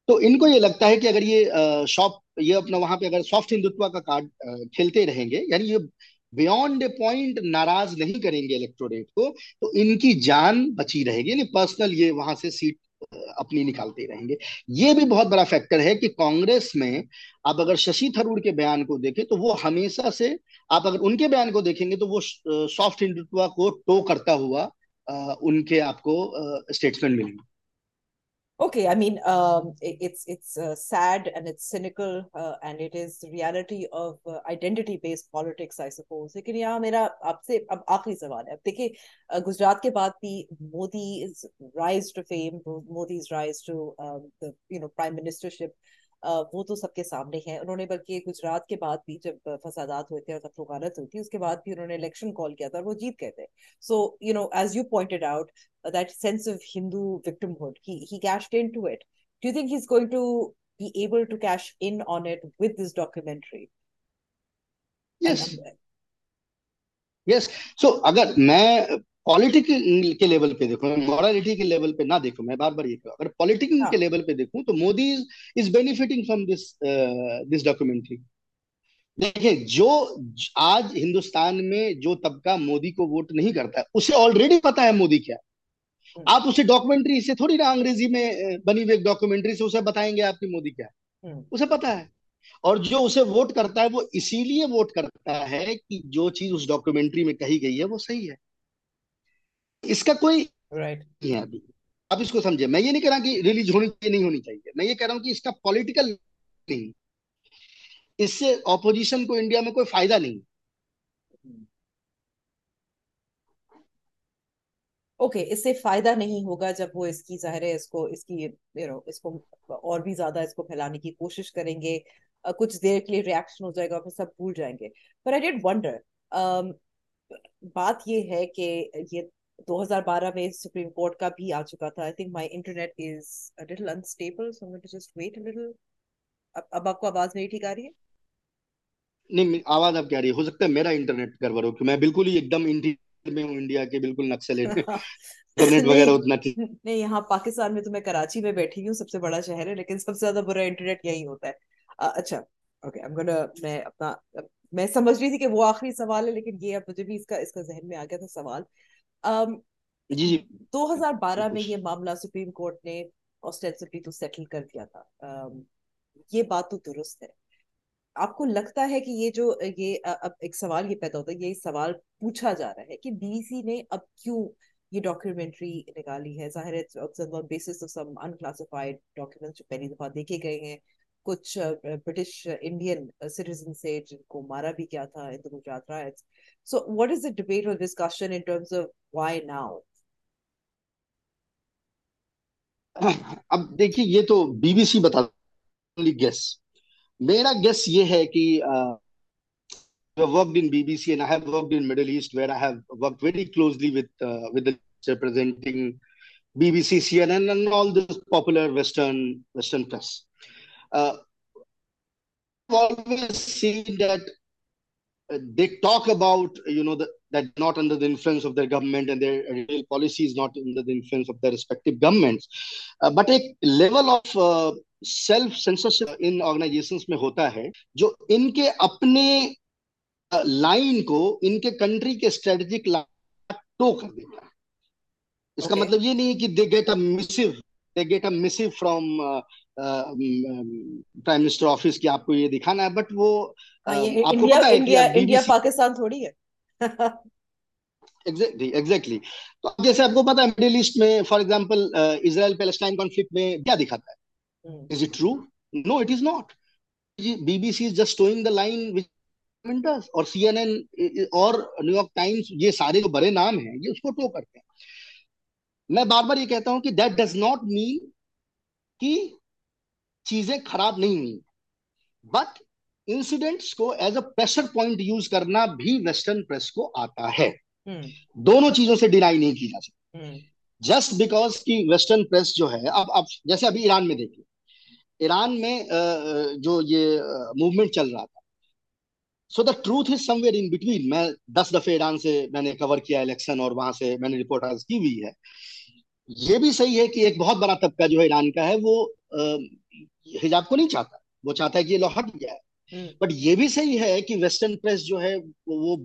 تو ان کو یہ لگتا ہے کہ اگر یہ اپنا وہاں پہ اگر سافٹ ہندوتوا کا کارڈ کھیلتے رہیں گے، یعنی یہ بیونڈ اے پوائنٹ ناراض نہیں کریں گے الیکٹوریٹ کو، تو ان کی جان بچی رہے گی، یعنی پرسنل یہ وہاں سے سیٹ اپنی نکالتے رہیں گے. یہ بھی بہت بڑا فیکٹر ہے کہ کانگریس میں آپ اگر ششی تھرور کے بیان کو دیکھیں تو وہ ہمیشہ سے، آپ اگر ان کے بیان کو دیکھیں گے تو وہ سافٹ ہندوتوا کو ٹو کرتا ہوا ان کے آپ کو اسٹیٹمنٹ ملیں گے. Okay, I mean, it's sad and it's cynical and it is the reality of identity-based politics, I suppose. لیکن یہاں میرا آپ سے اب آخری سوال ہے. اب دیکھیں گجرات کے بعد بھی Modi's rise to fame, Modi's rise to the prime ministership, وہ تو سب کے سامنے ہیں. انہوں نے بلکہ گجرات کے بعد بھی جب فسادات ہوئے تھے اور تفرقات ہوئی تھی اس کے بعد بھی انہوں نے الیکشن کال کیا تھا اور وہ جیت گئے تھے. So as you pointed out that sense of Hindu victimhood, he cashed into it. Do you think he's going to be able to cash in on it with this documentary? Yes. So agar main political کے level پہ دیکھوں، morality کے level پہ نہ دیکھوں، میں بار بار یہ کہوں، اگر پولیٹیکل کے لیول پہ دیکھوں تو Modi is benefiting from this documentary. دیکھیں، جو آج ہندوستان میں جو طبقہ مودی کو ووٹ نہیں کرتا ہے اسے آلریڈی پتا ہے مودی کیا. آپ اسے ڈاکومنٹری سے تھوڑی نا، انگریزی میں بنی ہوئی ایک ڈاکومنٹری سے اسے بتائیں گے آپ کی مودی کیا ہے، اسے پتا ہے. اور جو اسے ووٹ کرتا ہے وہ اسی لیے ووٹ کرتا ہے کہ جو چیز اس ڈاکومنٹری میں کہی گئی ہے وہ صحیح ہے. اس کا کوئی نہیں ہے. ابھی آپ اس کو سمجھے، میں یہ نہیں کہہ رہا کہ ریلیز ہونی چاہیے، نہیں ہونی چاہیے، میں یہ کہہ رہا ہوں کہ اس کا پولیٹیکل نہیں، اس سے اپوزیشن کو انڈیا میں کوئی فائدہ نہیں. اوکے، اس سے فائدہ نہیں ہوگا جب وہ اس کی ظاہر ہے اس کو اور بھی زیادہ اس کو پھیلانے کی کوشش کریں گے. کچھ دیر کے لیے ریئیکشن ہو جائے گا اور پھر سب بھول جائیں گے. پر آئی ڈیڈ ونڈر، بات یہ ہے کہ یہ 2012 میں سپریم کورٹ کا بھی آ چکا تھا. I think my internet is a little unstable, so let just wait a little. اب آپ کو آواز نہیں ٹھیک آ رہی ہے؟ نہیں، آواز اب کیا آ رہی ہے؟ ہو سکتا ہے میرا انٹرنیٹ گڑبڑ ہو، میں بالکل ہی ایک دم میں ہوں انڈیا کے بالکل نکسلیٹ میں. انٹرنیٹ وغیرہ اتنا ٹھیک نہیں. یہاں پاکستان میں تو میں کراچی میں بیٹھی ہوں، سب سے بڑا شہر ہے، لیکن سب سے زیادہ برا انٹرنیٹ یہی ہوتا ہے. اچھا، اوکے، میں اپنا میں سمجھ رہی تھی کہ وہ آخری سوال ہے، لیکن یہ اب مجھے بھی اس کا ذہن میں آ گیا تھا سوال. 2012 میں یہ معاملہ سپریم کورٹ نے آسٹینسبلی تو سیٹل کر دیا تھا، یہ بات تو درست ہے. آپ کو لگتا ہے کہ یہ جو اب ایک سوال یہ پیدا ہوتا ہے، یہ سوال پوچھا جا رہا ہے کہ بی بی سی نے اب کیوں یہ ڈاکیومنٹری نکالی ہے؟ ظاہر ہے basis of some in classified documents جو پہلی دفعہ دیکھے گئے ہیں، کچھ برٹش انڈین سٹیزن سے جن کو مارا بھی کیا تھا in Gujarat riots. So what is the debate اور discussion in terms of why now? اب دیکھیے، یہ تو بی بی سی بتا گیس. میرا گیس یہ ہے کہ worked in BBC and I have worked in Middle East where I have worked very closely with the representing BBC, CNN and all this popular Western press. I've always seen that they talk about, that not under the influence of their government, and their real policy is not under the influence of their respective governments. But a level of self censorship in organizations میں ہوتا ہے جو ان کے اپنے line کو ان کے country کے strategic line to کر دیتا ہے. اس کا مطلب یہ نہیں ہے کہ they get a missive from prime minister office کہ آپ کو یہ دکھانا ہے, بٹ وہ آپ کو پتا ہے انڈیا پاکستان تھوڑی ہے. Exactly. تو جیسے آپ کو پتا ہے مڈل ایسٹ میں for example Israel Palestine conflict میں کیا دکھاتا ہے, is it true? No, it is not. BBC is just showing the line which does, اور CNN اور نیو یارک ٹائمز, یہ سارے جو بڑے نام ہیں یہ اس کو ٹو کرتے ہیں. میں بار بار یہ کہتا ہوں کہ دیٹ ڈز ناٹ مین کہ چیزیں خراب نہیں ہوئی, بٹ انسیڈنٹس کو as a pressure point use کرنا بھی ویسٹرن پریس کو آتا ہے. دونوں چیزوں سے ڈینائی نہیں کی جا سکتی جسٹ بیکاز کہ ویسٹرن پریس جو ہے, اب جیسے ابھی ایران میں دیکھیے, ایران میں جو یہ موومنٹ چل رہا تھا, so the truth is somewhere in between. میں 10 دفعہ ایران سے میں نے کور کیا الیکشن, اور وہاں سے میں نے رپورٹ حاصل کی ہوئی ہے. یہ بھی صحیح ہے کہ ایک بہت بڑا طبقہ جو ایران کا ہے وہ حجاب کو نہیں چاہتا, وہ چاہتا ہے کہ یہ لو ہٹ جائے, بٹ یہ بھی صحیح ہے کہ ویسٹرن پریس جو ہے وہ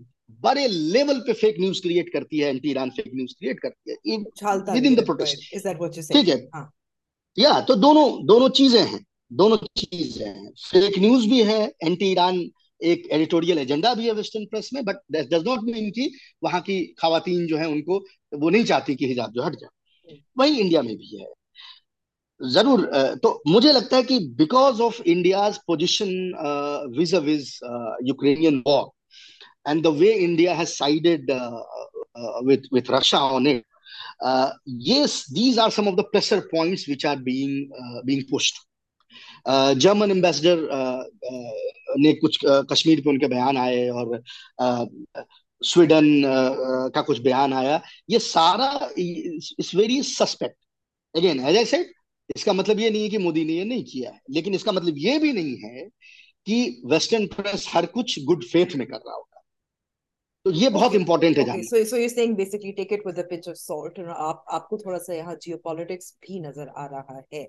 بڑے لیول پہ فیک نیوز کریٹ کرتی ہے, anti Iran fake news create کرتی ہے ود ان دی پروٹیسٹ. ٹھیک ہے, یا تو دونوں چیزیں ہیں, فیک نیوز بھی ہے, اینٹی ایران ایک ایڈیٹوریل ایجنڈا بھی ہے ویسٹرن پریس میں, but that does not mean کہ وہاں کی خواتین جو ہیں ان کو وہ نہیں چاہتی کہ حجاب جو ہٹ جائے. وہی انڈیا میں بھی ہے ضرور. تو مجھے لگتا ہے کہ because of India's position ways ways Ukrainian war and the way India has sided with Russia on it, yes these are some of the pressure points which are being pushed. German ambassador نے کچھ کشمیر پہ ان کے بیان آئے, اور Sweden کا کچھ بیان آیا. یہ سارا اس very suspect again as I said. اس کا مطلب یہ نہیں ہے کہ مودی نے یہ نہیں کیا ہے, لیکن اس کا مطلب یہ بھی نہیں ہے کہ ویسٹرن پریس ہر کچھ گڈ فیتھ میں کر رہا ہوگا. تو یہ بہت امپورٹنٹ ہے جاننا. So you seeing basically take it with a pinch of salt. آپ کو تھوڑا سا یہاں جیو پالیٹکس بھی نظر آ رہا ہے.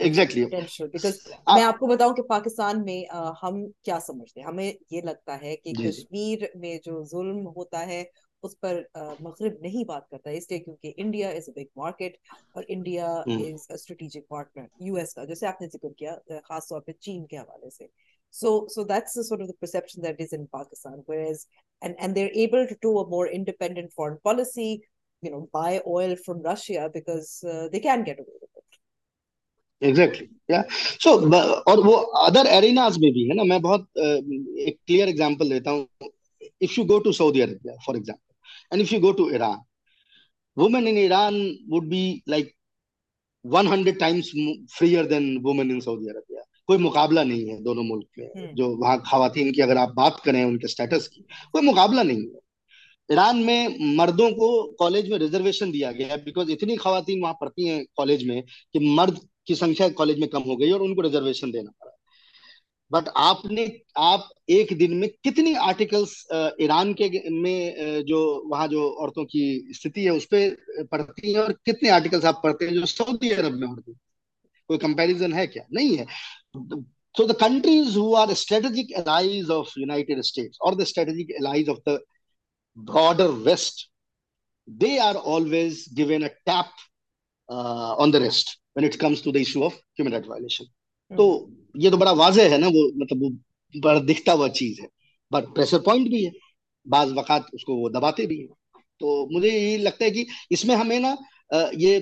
ایگزیکٹلی, بیکاز میں آپ کو بتاؤں کہ پاکستان میں ہم کیا سمجھتے ہیں, ہمیں یہ لگتا ہے کہ کشمیر میں جو ظلم ہوتا ہے اس پر مغرب نہیں بات کرتا, اس لیے کیونکہ India is a big market اور India is a strategic partner U S کا, جیسے آپ نے ذکر کیا خاص طور پہ چین کے حوالے سے. So that's the sort of the perception that is in Pakistan, whereas and they're able to do a more independent foreign policy, buy oil from Russia because they can get away with it. Exactly. Yeah. So, اور وہ other arenas میں بھی ہے نا. میں بہت ایک clear example دیتا ہوں. If you go to Saudi Arabia, for example, and if you go to Iran, women in Iran would be like 100 times freer than women in Saudi Arabia. کوئی مقابلہ نہیں ہے دونوں ملک میں. جو وہاں خواتین کی اگر آپ بات کریں ان کے اسٹیٹس کی, کوئی مقابلہ نہیں ہے. ایران میں مردوں کو کالج میں ریزرویشن دیا گیا ہے بیکاز اتنی خواتین وہاں پڑھتی ہیں کالج میں کہ مرد کی سنکھیا کالج میں کم ہو گئی اور ان کو ریزرویشن دینا پڑا. بٹ آپ ایک دن میں کتنی آرٹیکلس ایران کے میں جو وہاں جو عورتوں کی استھتی ہے اس پہ پڑھتی ہیں, اور کتنے آرٹیکلس آپ پڑھتے ہیں جو سعودی عرب میں پڑھتے ہیں. کوئی کمپیریزن ہے کیا؟ نہیں ہے. So the countries who are strategic allies of United States اور the strategic allies of the broader west, they are always given a tap on the wrist when it comes to the issue of human rights violation. تو یہ تو بڑا واضح ہے نا, وہ مطلب وہ بڑا دکھتا ہوا چیز ہے, بٹ پریشر پوائنٹ بھی ہے, بعض وقات اس کو وہ دباتے بھی ہیں. تو مجھے یہ لگتا ہے کہ اس میں ہمیں نا یہ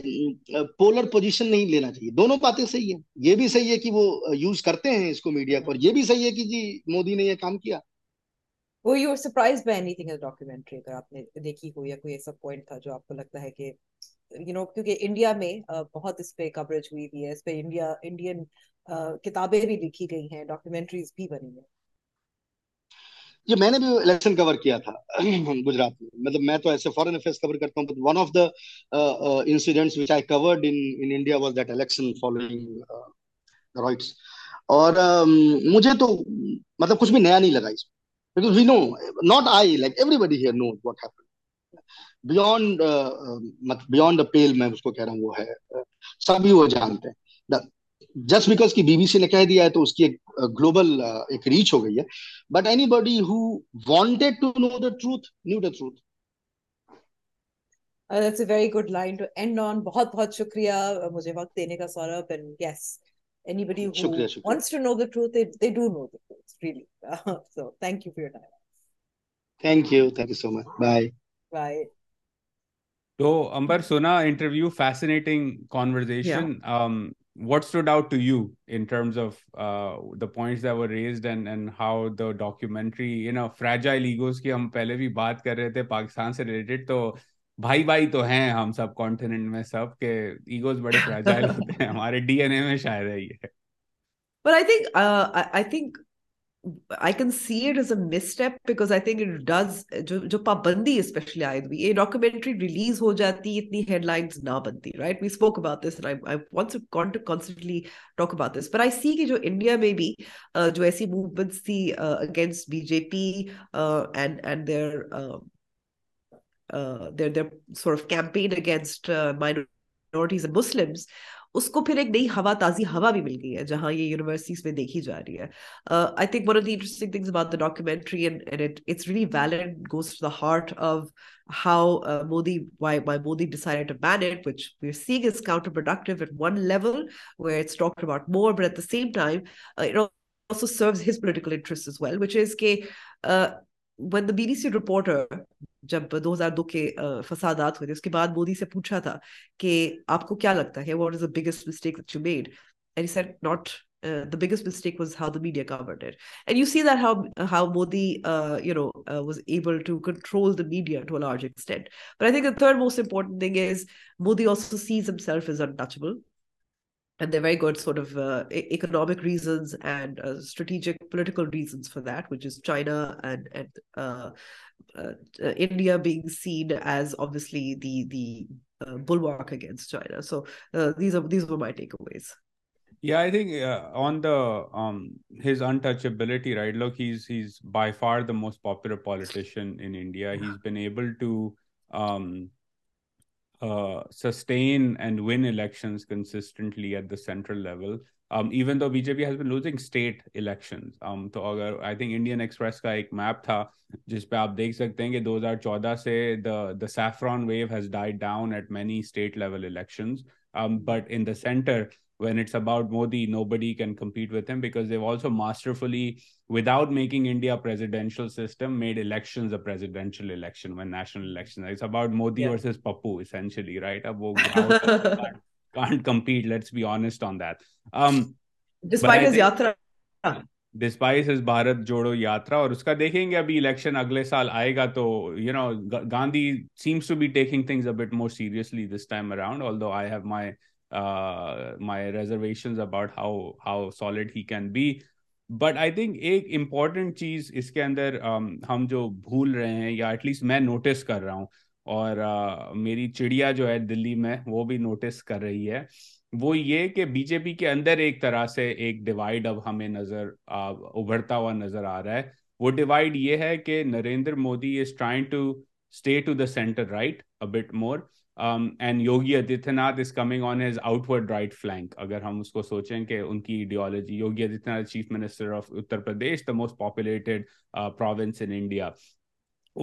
پولر پوزیشن نہیں لینا چاہیے. دونوں باتیں صحیح ہیں, یہ بھی صحیح ہے کہ وہ یوز کرتے ہیں اس کو میڈیا کو, اور یہ بھی صحیح ہے کہ جی مودی نے یہ کام کیا. Were you surprised by anything in the documentary? اگر آپ نے دیکھی ہو یا کوئی ایسا پوائنٹ تھا جو آپ کو لگتا ہے کہ کیونکہ انڈیا میں بہت اس پہ کوریج ہوئی بھی ہے, اس پہ انڈین کتابیں بھی لکھی گئی ہیں, ڈاکیومنٹریز بھی بنی ہیں. یہ میں نے بھی الیکشن کور کیا تھا گجرات میں, مطلب میں تو ایسے فارن افیئرس کور کرتا ہوں, but one of the incidents which I covered in India was that election following the riots. اور مجھے تو مطلب کچھ بھی نیا نہیں لگا اس میں. Because we know, not I, like everybody here knows what happened. Beyond the pale, میں اس کو کہہ رہا ہوں وہ ہے, سبھی وہ جانتے ہیں. جسٹ بیکاز کی بی بی سی نے کہہ دیا ہے تو اس کی ایک گلوبل ایک ریچ ہو گئی ہے. But anybody who wanted to know the truth knew the truth. That's a very good line to end on. بہت بہت شکریہ مجھے وقت دینے کا Saurabh. And yes, anybody who wants to know the truth, they do know the truth, really. So thank you for your time. Thank you so much. Bye. So Amber, Sona interview, fascinating conversation. Yeah. What stood out to you in terms of the points that were raised and how the documentary, you know, fragile egos ki hum pehle bhi baat kar rahe the Pakistan se related, to bhai to hain hum sab continent mein sab ke egos bade fragile hote hain, hamare DNA mein shayad hai ye. But I think I can see it as a misstep because I think it does, jo pabandi especially aayi hui, a documentary release ho jati, itni headlines na banti, right? We spoke about this and I want to constantly talk about this, but I see ki jo India mein bhi jo aisi movements thi against BJP and their sort of campaign against minorities and Muslims, اس کو پھر ایک نئی ہوا, تازی ہوا بھی مل گئی ہے جہاں یہ یونیورسٹیز میں دیکھی جا رہی ہے. I think one of the interesting things about the documentary and it's really valid, goes to the heart of how why Modi decided to ban it, which we're seeing is counterproductive at one level where it's talked about more, but at the same time it also serves his political interests as well, which is that when the BBC reporter جب 2002 کے فسادات ہوئے تھے اس کے بعد مودی سے پوچھا تھا کہ آپ کو کیا لگتا ہے what is the biggest mistake that you made, and he said not the biggest mistake was how the media covered it. And you see that how Modi was able to control the media to a large extent. But I think the third most important thing is Modi also sees himself as untouchable. And there are very good sort of economic reasons and strategic political reasons for that, which is China and India being seen as obviously the bulwark against China. So these were my takeaways. Yeah, I think on the his untouchability, right? Look, he's by far the most popular politician in India. He's been able to sustain and win elections consistently at the central level, even though BJP has been losing state elections. To agar I think Indian Express ka ek map tha jis pe aap dekh sakte hain ki 2014 se the saffron wave has died down at many state level elections, but in the center when it's about Modi, nobody can compete with him because they've also masterfully, without making India a presidential system, made elections a presidential election when national elections. It's about Modi versus Pappu essentially, right? Can't compete, let's be honest on that. Despite his yatra, despite his Bharat Jodo yatra, aur uska dekhenge abhi election agle saal aayega to, you know, Gandhi seems to be taking things a bit more seriously this time around, although I have my reservations about how solid he can be. But I think एक important चीज इसके अंदर हम जो भूल रहे हैं या at least मैं notice कर रहा हूँ, और मेरी चिड़िया जो है दिल्ली में वो भी notice कर रही है, वो ये कि बीजेपी के अंदर एक तरह से एक divide अब हमें उभरता हुआ नजर आ रहा है. वो divide ये है कि Narendra Modi is trying to stay to the center right a bit more, and Yogi Adityanath is coming on his outward right flank. Agar hum usko sochein ke unki ideology, Yogi Adityanath, Chief Minister of Uttar Pradesh, the most populated province in India,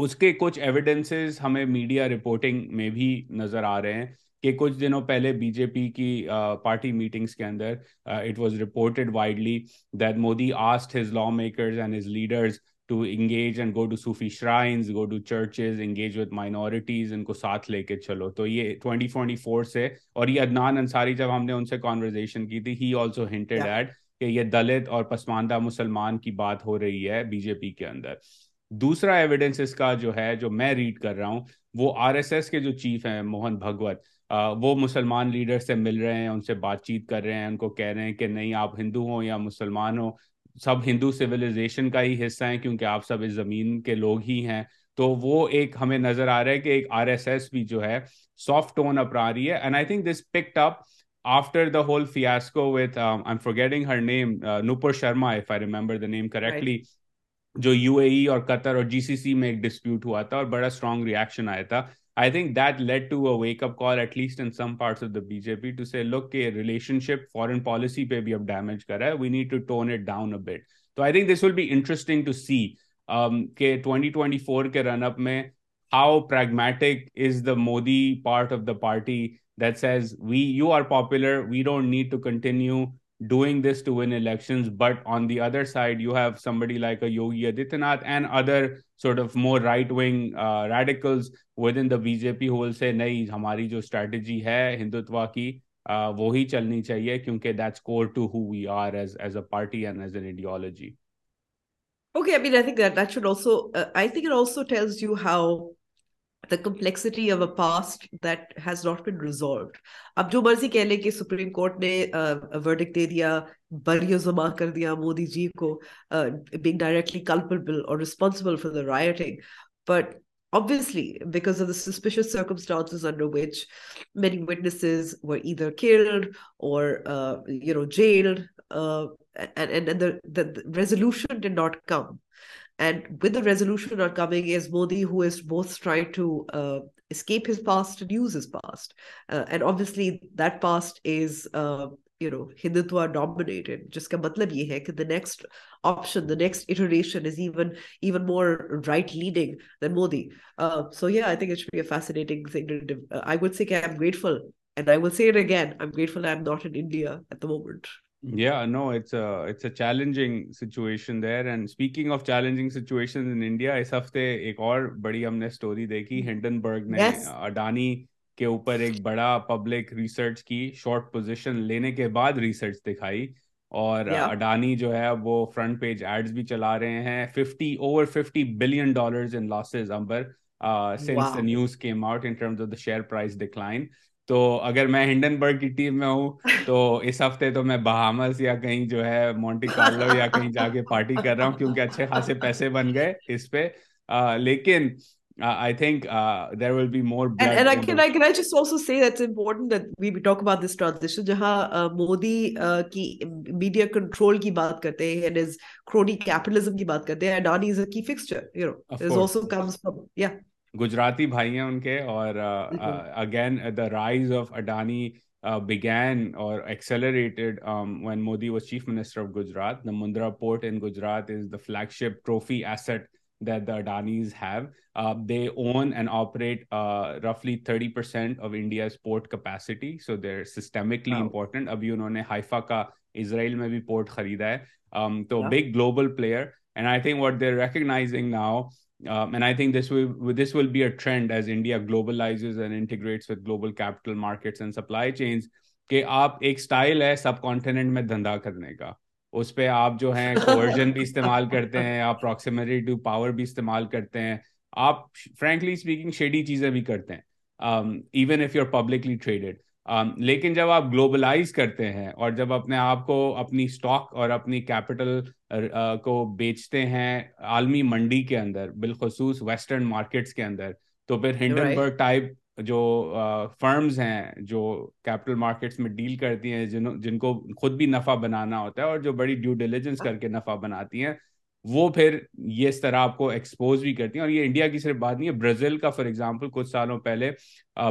uske kuch evidences hame media reporting mein bhi nazar aa rahe hain کہ کچھ دنوں پہلے be J پی کی party meetings کے اندر it was reported widely that Modi asked his lawmakers and his leaders to engage and go to Sufi shrines, go to churches, engage with minorities, inko saath leke chalo. To ye 2024 se, aur ye Adnan Ansari jab humne unse conversation ki thi, he also hinted at ke ye Dalit aur pasmanda musalman ki baat ho rahi hai BJP ke andar. Dusra evidence iska jo hai, jo main read kar raha hu, wo RSS ke jo chief hain Mohan Bhagwat, وہ مسلمان leader سے مل رہے ہیں, ان سے بات چیت کر رہے ہیں, ان کو کہہ رہے ہیں کہ نہیں آپ ہندو ہو یا مسلمان ہو, سب ہندو سویلائزیشن کا ہی حصہ ہیں کیونکہ آپ سب اس زمین کے لوگ ہی ہیں. تو وہ ایک ہمیں نظر آ رہا ہے کہ ایک آر ایس ایس بھی جو ہے سافٹ ٹون اپنا رہی ہے. And I think this picked up after the whole fiasco with I am forgetting her name, Nupur Sharma, if I remember the name correctly, جو یو اے ای اور قطر اور جی سی سی میں ایک ڈسپیوٹ ہوا تھا اور بڑا اسٹرانگ ریئیکشن آیا تھا. I think that led to a wake-up call, at least in some parts of the BJP, to say, look, ke relationship, foreign policy pe bhi ab damage kar raha hai. We need to tone it down a bit. So I think this will be interesting to see ke 2024 ke run-up mein, how pragmatic is the Modi part of the party that says, you are popular, we don't need to continue doing this to win elections. But on the other side, you have somebody like a Yogi Adityanath and other sort of more right-wing radicals within the BJP who will say, nahin, ہماری جو strategy ہے ہندوتوا کی وہی چلنی چاہیے کیونکہ that's core to who we are as a party and as an ideology. Okay, I mean, I think that should also, I think it also tells you how the complexity of a past that has not been resolved. اب جو مرضی کہہ لے کہ supreme court نے verdict دے دیا, بری زما کر دیا مودی جی کو being directly culpable or responsible for the rioting, but obviously because of the suspicious circumstances under which many witnesses were either killed or jailed, and the resolution did not come. And with the resolution not coming is Modi, who is both trying to escape his past and use his past. And obviously that past is, Hindutva dominated. Jiska matlab ye hai ki the next option, the next iteration is even more right-leaning than Modi. So yeah, I think it should be a fascinating thing. I would say I'm grateful. And I will say it again, I'm grateful I'm not in India at the moment. Yeah, no, it's a challenging situation there. And speaking of challenging situations in India, اس ہفتے ایک اور بڑی ہم نے story دیکھی. Hindenburg نے اڈانی کے اوپر ایک بڑا پبلک ریسرچ کی, شارٹ پوزیشن لینے کے بعد ریسرچ دکھائی, اور اڈانی جو ہے وہ فرنٹ پیج ایڈز بھی چلا رہے ہیں. $50 billion in losses, Amber, since the news came out in terms of the share price decline. تو اگر میں ہنڈنبرگ کی ٹیم میں ہوں تو اس ہفتے تو میں بہامس یا کہیں جو ہے مونٹی کارلو یا کہیں جا کے پارٹی کر رہا ہوں کیونکہ اچھے خاصے پیسے بن گئے اس پہ. لیکن I think there will be more blood. And can I just also say that's important that we talk about this transition jahan Modi ki media control ki baat karte hain and his crony capitalism ki baat karte hain. Adani is a key fixture, there's also comes from Gujarati بھائی ہیں ان کے, اور again the rise of Adani began or accelerated when Modi was chief minister of Gujarat. The Mundra port in Gujarat is the flagship trophy asset that the Adanis have. They own and operate roughly 30% of India's port capacity, so they're systemically important. Abhi unhone Haifa ka Israel mein bhi port kharida hai, so big global player. And I think what they're recognizing now, and I think this will be a trend as India globalizes and integrates with global capital markets and supply chains, کہ آپ ایک style ہے سب continent میں دھندا کرنے کا, اس پہ آپ جو ہیں coercion بھی استعمال کرتے ہیں, آپ proximity to power بھی استعمال کرتے ہیں, آپ frankly speaking shady چیزیں بھی کرتے ہیں even if you're publicly traded. لیکن جب آپ گلوبلائز کرتے ہیں اور جب اپنے آپ کو اپنی سٹاک اور اپنی کیپٹل کو بیچتے ہیں عالمی منڈی کے اندر, بالخصوص ویسٹرن مارکیٹس کے اندر, تو پھر ہنڈنبرگ ٹائپ جو فرمز ہیں جو کیپٹل مارکیٹس میں ڈیل کرتی ہیں, جن کو خود بھی نفع بنانا ہوتا ہے اور جو بڑی ڈیو ڈیلیجنس کر کے نفع بناتی ہیں, وہ پھر یہ اس طرح آپ کو ایکسپوز بھی کرتی ہیں. اور یہ انڈیا کی صرف بات نہیں ہے, برازیل کا فار ایگزامپل کچھ سالوں پہلے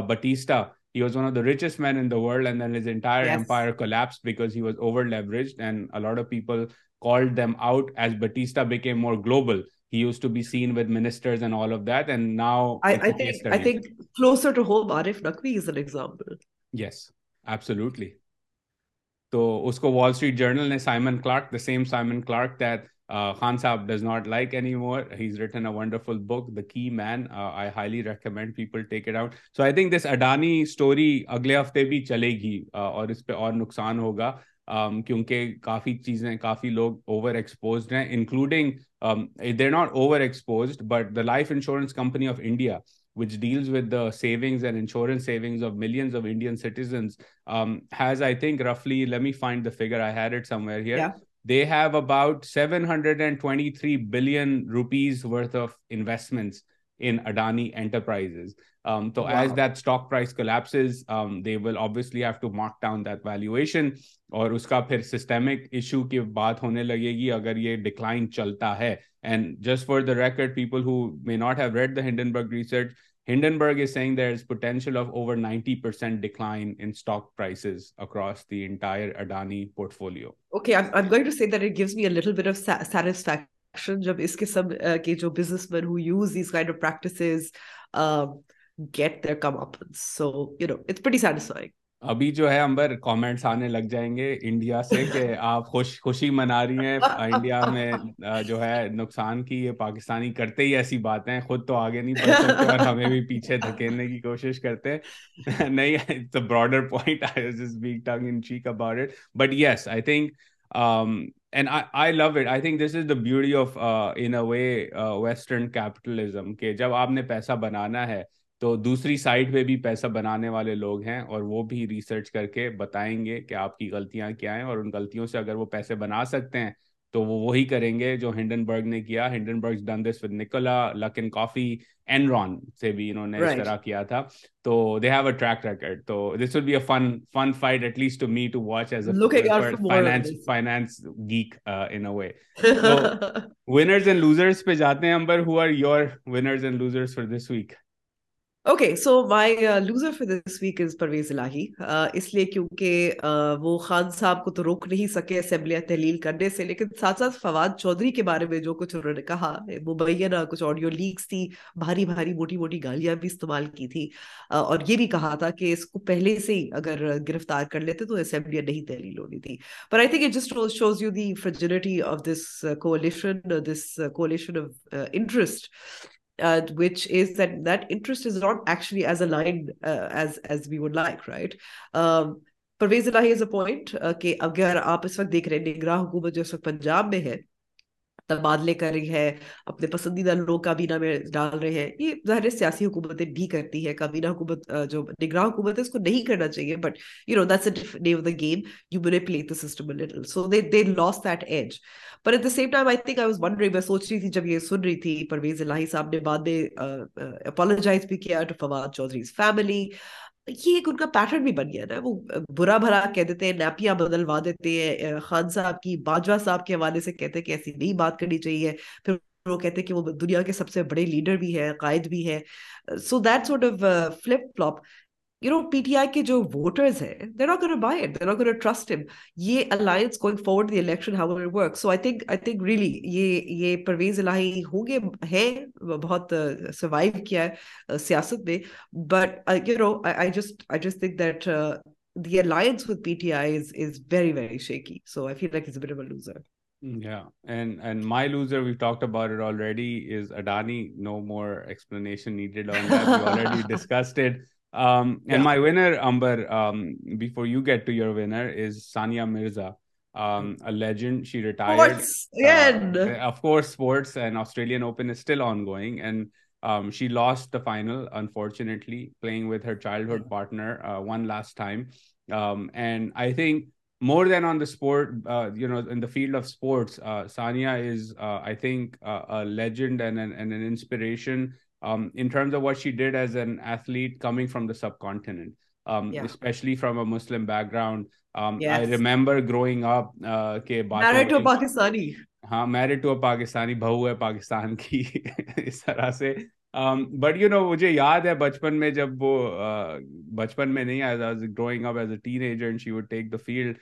بٹیسٹا, he was one of the richest men in the world, and then his entire empire collapsed because he was over leveraged, and a lot of people called them out as Batista became more global. He used to be seen with ministers and all of that, and now I think closer to home Arif Naqvi is an example. Yes, absolutely. So usko Wall Street Journal ne Simon Clark, the same Simon Clark that Khan Saab does not like anymore. He's written a wonderful book, The Key Man. I highly recommend people take it out. So I think this Adani story agle hafte bhi chalegi aur is pe aur nuksan hoga kyunki kafi cheezein, kafi log overexposed hain, including they're not overexposed, but the Life Insurance Company of India, which deals with the savings and insurance savings of millions of Indian citizens, has, I think, roughly, let me find the figure, I had it somewhere here. Yeah. They have about 723 billion rupees worth of investments in Adani Enterprises. As that stock price collapses, they will obviously have to mark down that valuation. اور اس کا پھر systemic issue کی بات ہونے لگے گی اگر یہ ڈکلائن چلتا ہے. And just for the record, people who may not have read the Hindenburg research, Hindenburg is saying there is potential of over 90% decline in stock prices across the entire Adani portfolio. Okay, I'm going to say that it gives me a little bit of satisfaction jab iske sab ke jo businessmen who use these kind of practices get their comeuppance. So, you know, it's pretty satisfying. ابھی جو ہے امبر comments آنے لگ جائیں گے India سے کہ آپ خوشی منا رہی ہیں انڈیا میں جو ہے نقصان کی, یہ پاکستانی کرتے ہی ایسی باتیں, خود تو آگے نہیں بڑھ سکتے اور ہمیں بھی پیچھے دھکیلنے کی کوشش کرتے ہیں. نہیں, it's a broader point, I was just being tongue in cheek about it, but yes I think and I love it. I think this is the beauty of in a way western capitalism کہ جب آپ نے پیسہ بنانا ہے تو دوسری site پہ بھی پیسہ بنانے والے لوگ ہیں اور وہ بھی ریسرچ کر کے بتائیں گے کہ آپ کی غلطیاں کیا ہیں, اور ان غلطیوں سے اگر وہ پیسے بنا سکتے ہیں تو وہ وہی کریں گے جو ہنڈنبرگ نے کیا. Hindenburg's done this with Nikola, لکن کافی, اینرون سے بھی انہوں نے اس طرح کیا تھا. تو they have a track record, تو this will be a fun fight at least to me to watch as a finance geek in a way. Winners and losers پہ جاتے ہیں امبر, who are your winners and losers for this week? Okay, so my loser for this week is Parvez Elahi. اس لیے کیونکہ وہ خان صاحب کو تو روک نہیں سکے اسمبلی تحلیل کرنے سے, لیکن ساتھ ساتھ فواد چودھری کے بارے میں جو کچھ انہوں نے کہا, وہ مبینہ کچھ آڈیو لیکس تھی, بھاری بھاری موٹی موٹی گالیاں بھی استعمال کی تھی, اور یہ بھی کہا تھا کہ اس کو پہلے سے ہی اگر گرفتار کر لیتے تو اسمبلی نہیں تحلیل ہونی تھی. But I think it just shows you the fragility of this coalition of interest. Which is that interest is not actually as aligned as we would like, right? Parvez Elahi is a point کہ اگر آپ اس وقت دیکھ رہے ہیں نگراں حکومت جو اس وقت پنجاب میں ہے, تبادلے کر رہی ہے, اپنے پسندیدہ لوگ کابینہ میں ڈال رہے ہیں, یہ ظاہر سیاسی حکومتیں بھی کرتی ہے. کابینہ حکومت جو نگراں حکومت ہے اس کو نہیں کرنا چاہیے, but you know that's the name of the game, you manipulate the system a little. So they lost that edge. But at the same time I think I was wondering, میں سوچ رہی تھی جب یہ سن رہی تھی, پرویز الہی صاحب نے بعد میں apologize بھی کیا to فواد چودھری's family. یہ ایک ان کا پیٹرن بھی بن گیا نا, وہ برا بھرا کہہ دیتے ہیں, نیپیاں بدلوا دیتے ہیں, خان صاحب کی باجوہ صاحب کے حوالے سے کہتے ہیں کہ ایسی نہیں بات کرنی چاہیے, پھر وہ کہتے ہیں کہ وہ دنیا کے سب سے بڑے لیڈر بھی ہے, قائد بھی ہے. So that sort of flip flop, you know, PTI کے جو voters ہیں, they're not going to buy it, they're not going to trust him. Ye alliance going forward the election, how will it work? So I think really ye Parvez Elahi honge hai, bahut survive kiya hai siyasat mein, but you know I just think that the alliance with PTI is very very shaky, so I feel like he's a bit of a loser. Yeah, and my loser, we've talked about it already, is Adani. No more explanation needed on that, we already discussed it. And my winner, Amber, before you get to your winner, is Sania Mirza, a legend. She retired. Sports, of course, sports, and Australian Open is still ongoing. And she lost the final, unfortunately, playing with her childhood partner one last time. And I think more than on the sport, in the field of sports, Sania is, I think, a legend and an inspiration. In terms of what she did as an athlete coming from the subcontinent, especially from a Muslim background. I remember growing up married to a Pakistani. Married to a Pakistani, bahu hai Pakistan ki is tarah se. But you know, mujhe yaad hai bachpan mein jab wo bachpan mein nahi, as I was growing up as a teenager, and she would take the field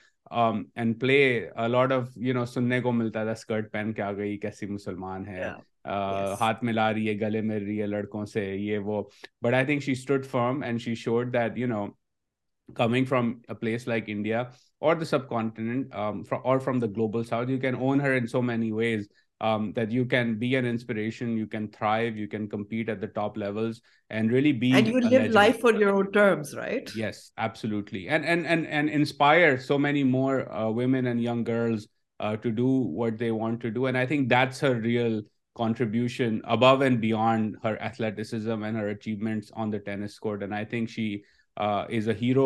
and play a lot of, you know, sunne ko milta tha, skirt pehen ke aa gayi, kaisi Musalman hai. Yeah. ہاتھ ملا رہی ہے, گلے مل رہی ہے لڑکوں سے, یہ وہ. But I think she stood firm and she showed that, you know, coming from a place like India اور دا سب کانٹیننٹ اور from the global south, you can own her in so many ways that you can be an inspiration, you can thrive, you can compete at the top levels, and really be, and you live life on your own terms, right? Yes, absolutely. And inspire so many more women and young girls to do what they want to do. And I think that's her real contribution, above and beyond her athleticism and her achievements on the tennis court. And I think she is a hero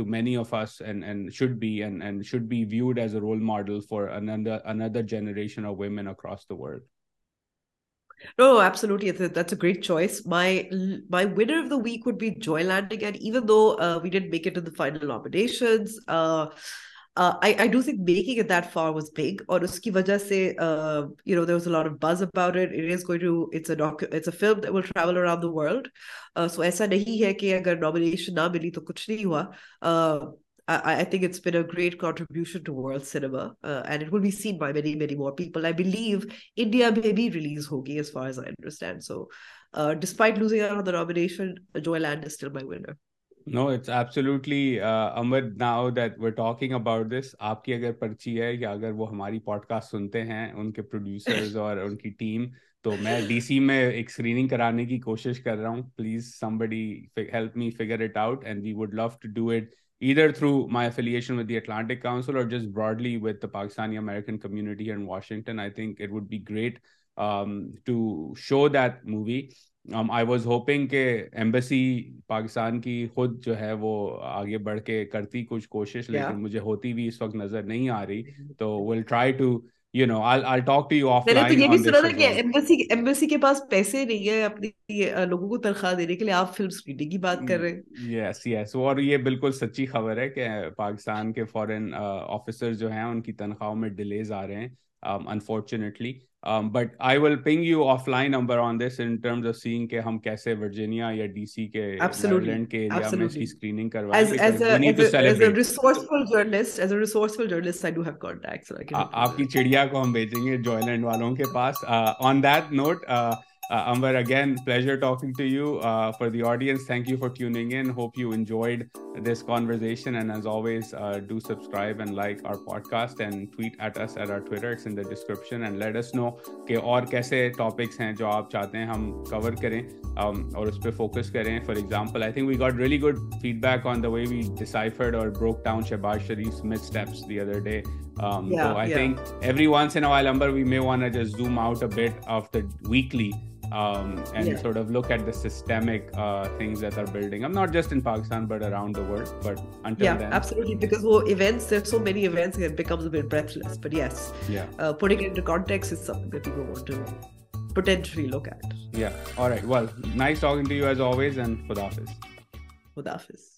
to many of us, and should be, and should be viewed as a role model for another generation of women across the world. No, absolutely. That's a great choice. My winner of the week would be Joy Landing. And even though we didn't make it to the final nominations, I do think making it that far was big. Aur uski wajah se, there was a lot of buzz about it. It is going to, it's a film that will travel around the world. So aisa nahi hai ki agar nomination na mili to kuch nahi hua. I think it's been a great contribution to world cinema, and it will be seen by many, many more people. I believe India may be released hogi, as far as I understand. So despite losing out on the nomination, Joyland is still my winner. No, it's absolutely, Amar, now that we're talking about this, aapki agar parchi hai ya agar wo hamari podcast sunte hain, unke producers aur unki team, to main DC mein ek screening karane ki koshish kar raha hoon. Please, somebody help me figure it out, and we would love to do it either through my affiliation with the Atlantic Council or just broadly with the Pakistani-American community here in Washington. I think it would be great to show that movie. I was hoping that embassy Pakistan ki khud jo hai wo aage badh ke karti kuch koshish, lekin mujhe hoti bhi is waqt nazar nahi aa rahi. So we'll try to, I'll talk to you offline. Maine to ye bhi suna tha ki embassy ke paas paise nahi hai apne logo ko tarkha dene ke liye, aap film screening ki baat kar rahe hain. Yes, aur ye bilkul sachi khabar hai ki Pakistan ke foreign officers jo hain unki tankhwaon mein delays aa rahe hain, unfortunately. But I will ping you offline, Amber, on this in terms of seeing ke hum kaise Virginia ya DC ke Maryland ke area mein iski screening karwaye, as a resourceful journalist, I do have contacts. Aapki chidiya ko hum bhejenge Joyland walon ke paas. On that note, Amber, again, pleasure talking to you. For the audience, thank you for tuning in. Hope you enjoyed this conversation. And as always, do subscribe and like our podcast and tweet at us at our Twitter. It's in the description. And let us know ke aur kaise topics hain jo aap chahte hain hum cover karein aur us pe focus karein. For example, I think we got really good feedback on the way we deciphered or broke down Shehbaz Sharif's missteps the other day. So I think every once in a while, Amber, we may want to just zoom out a bit of the weekly and sort of look at the systemic things that are building up, not just in Pakistan but around the world. But until then, absolutely, because there's so many events, it becomes a bit breathless. But yes, putting it into context is something that people want to potentially look at. All right, well, nice talking to you as always, and Khuda Hafiz.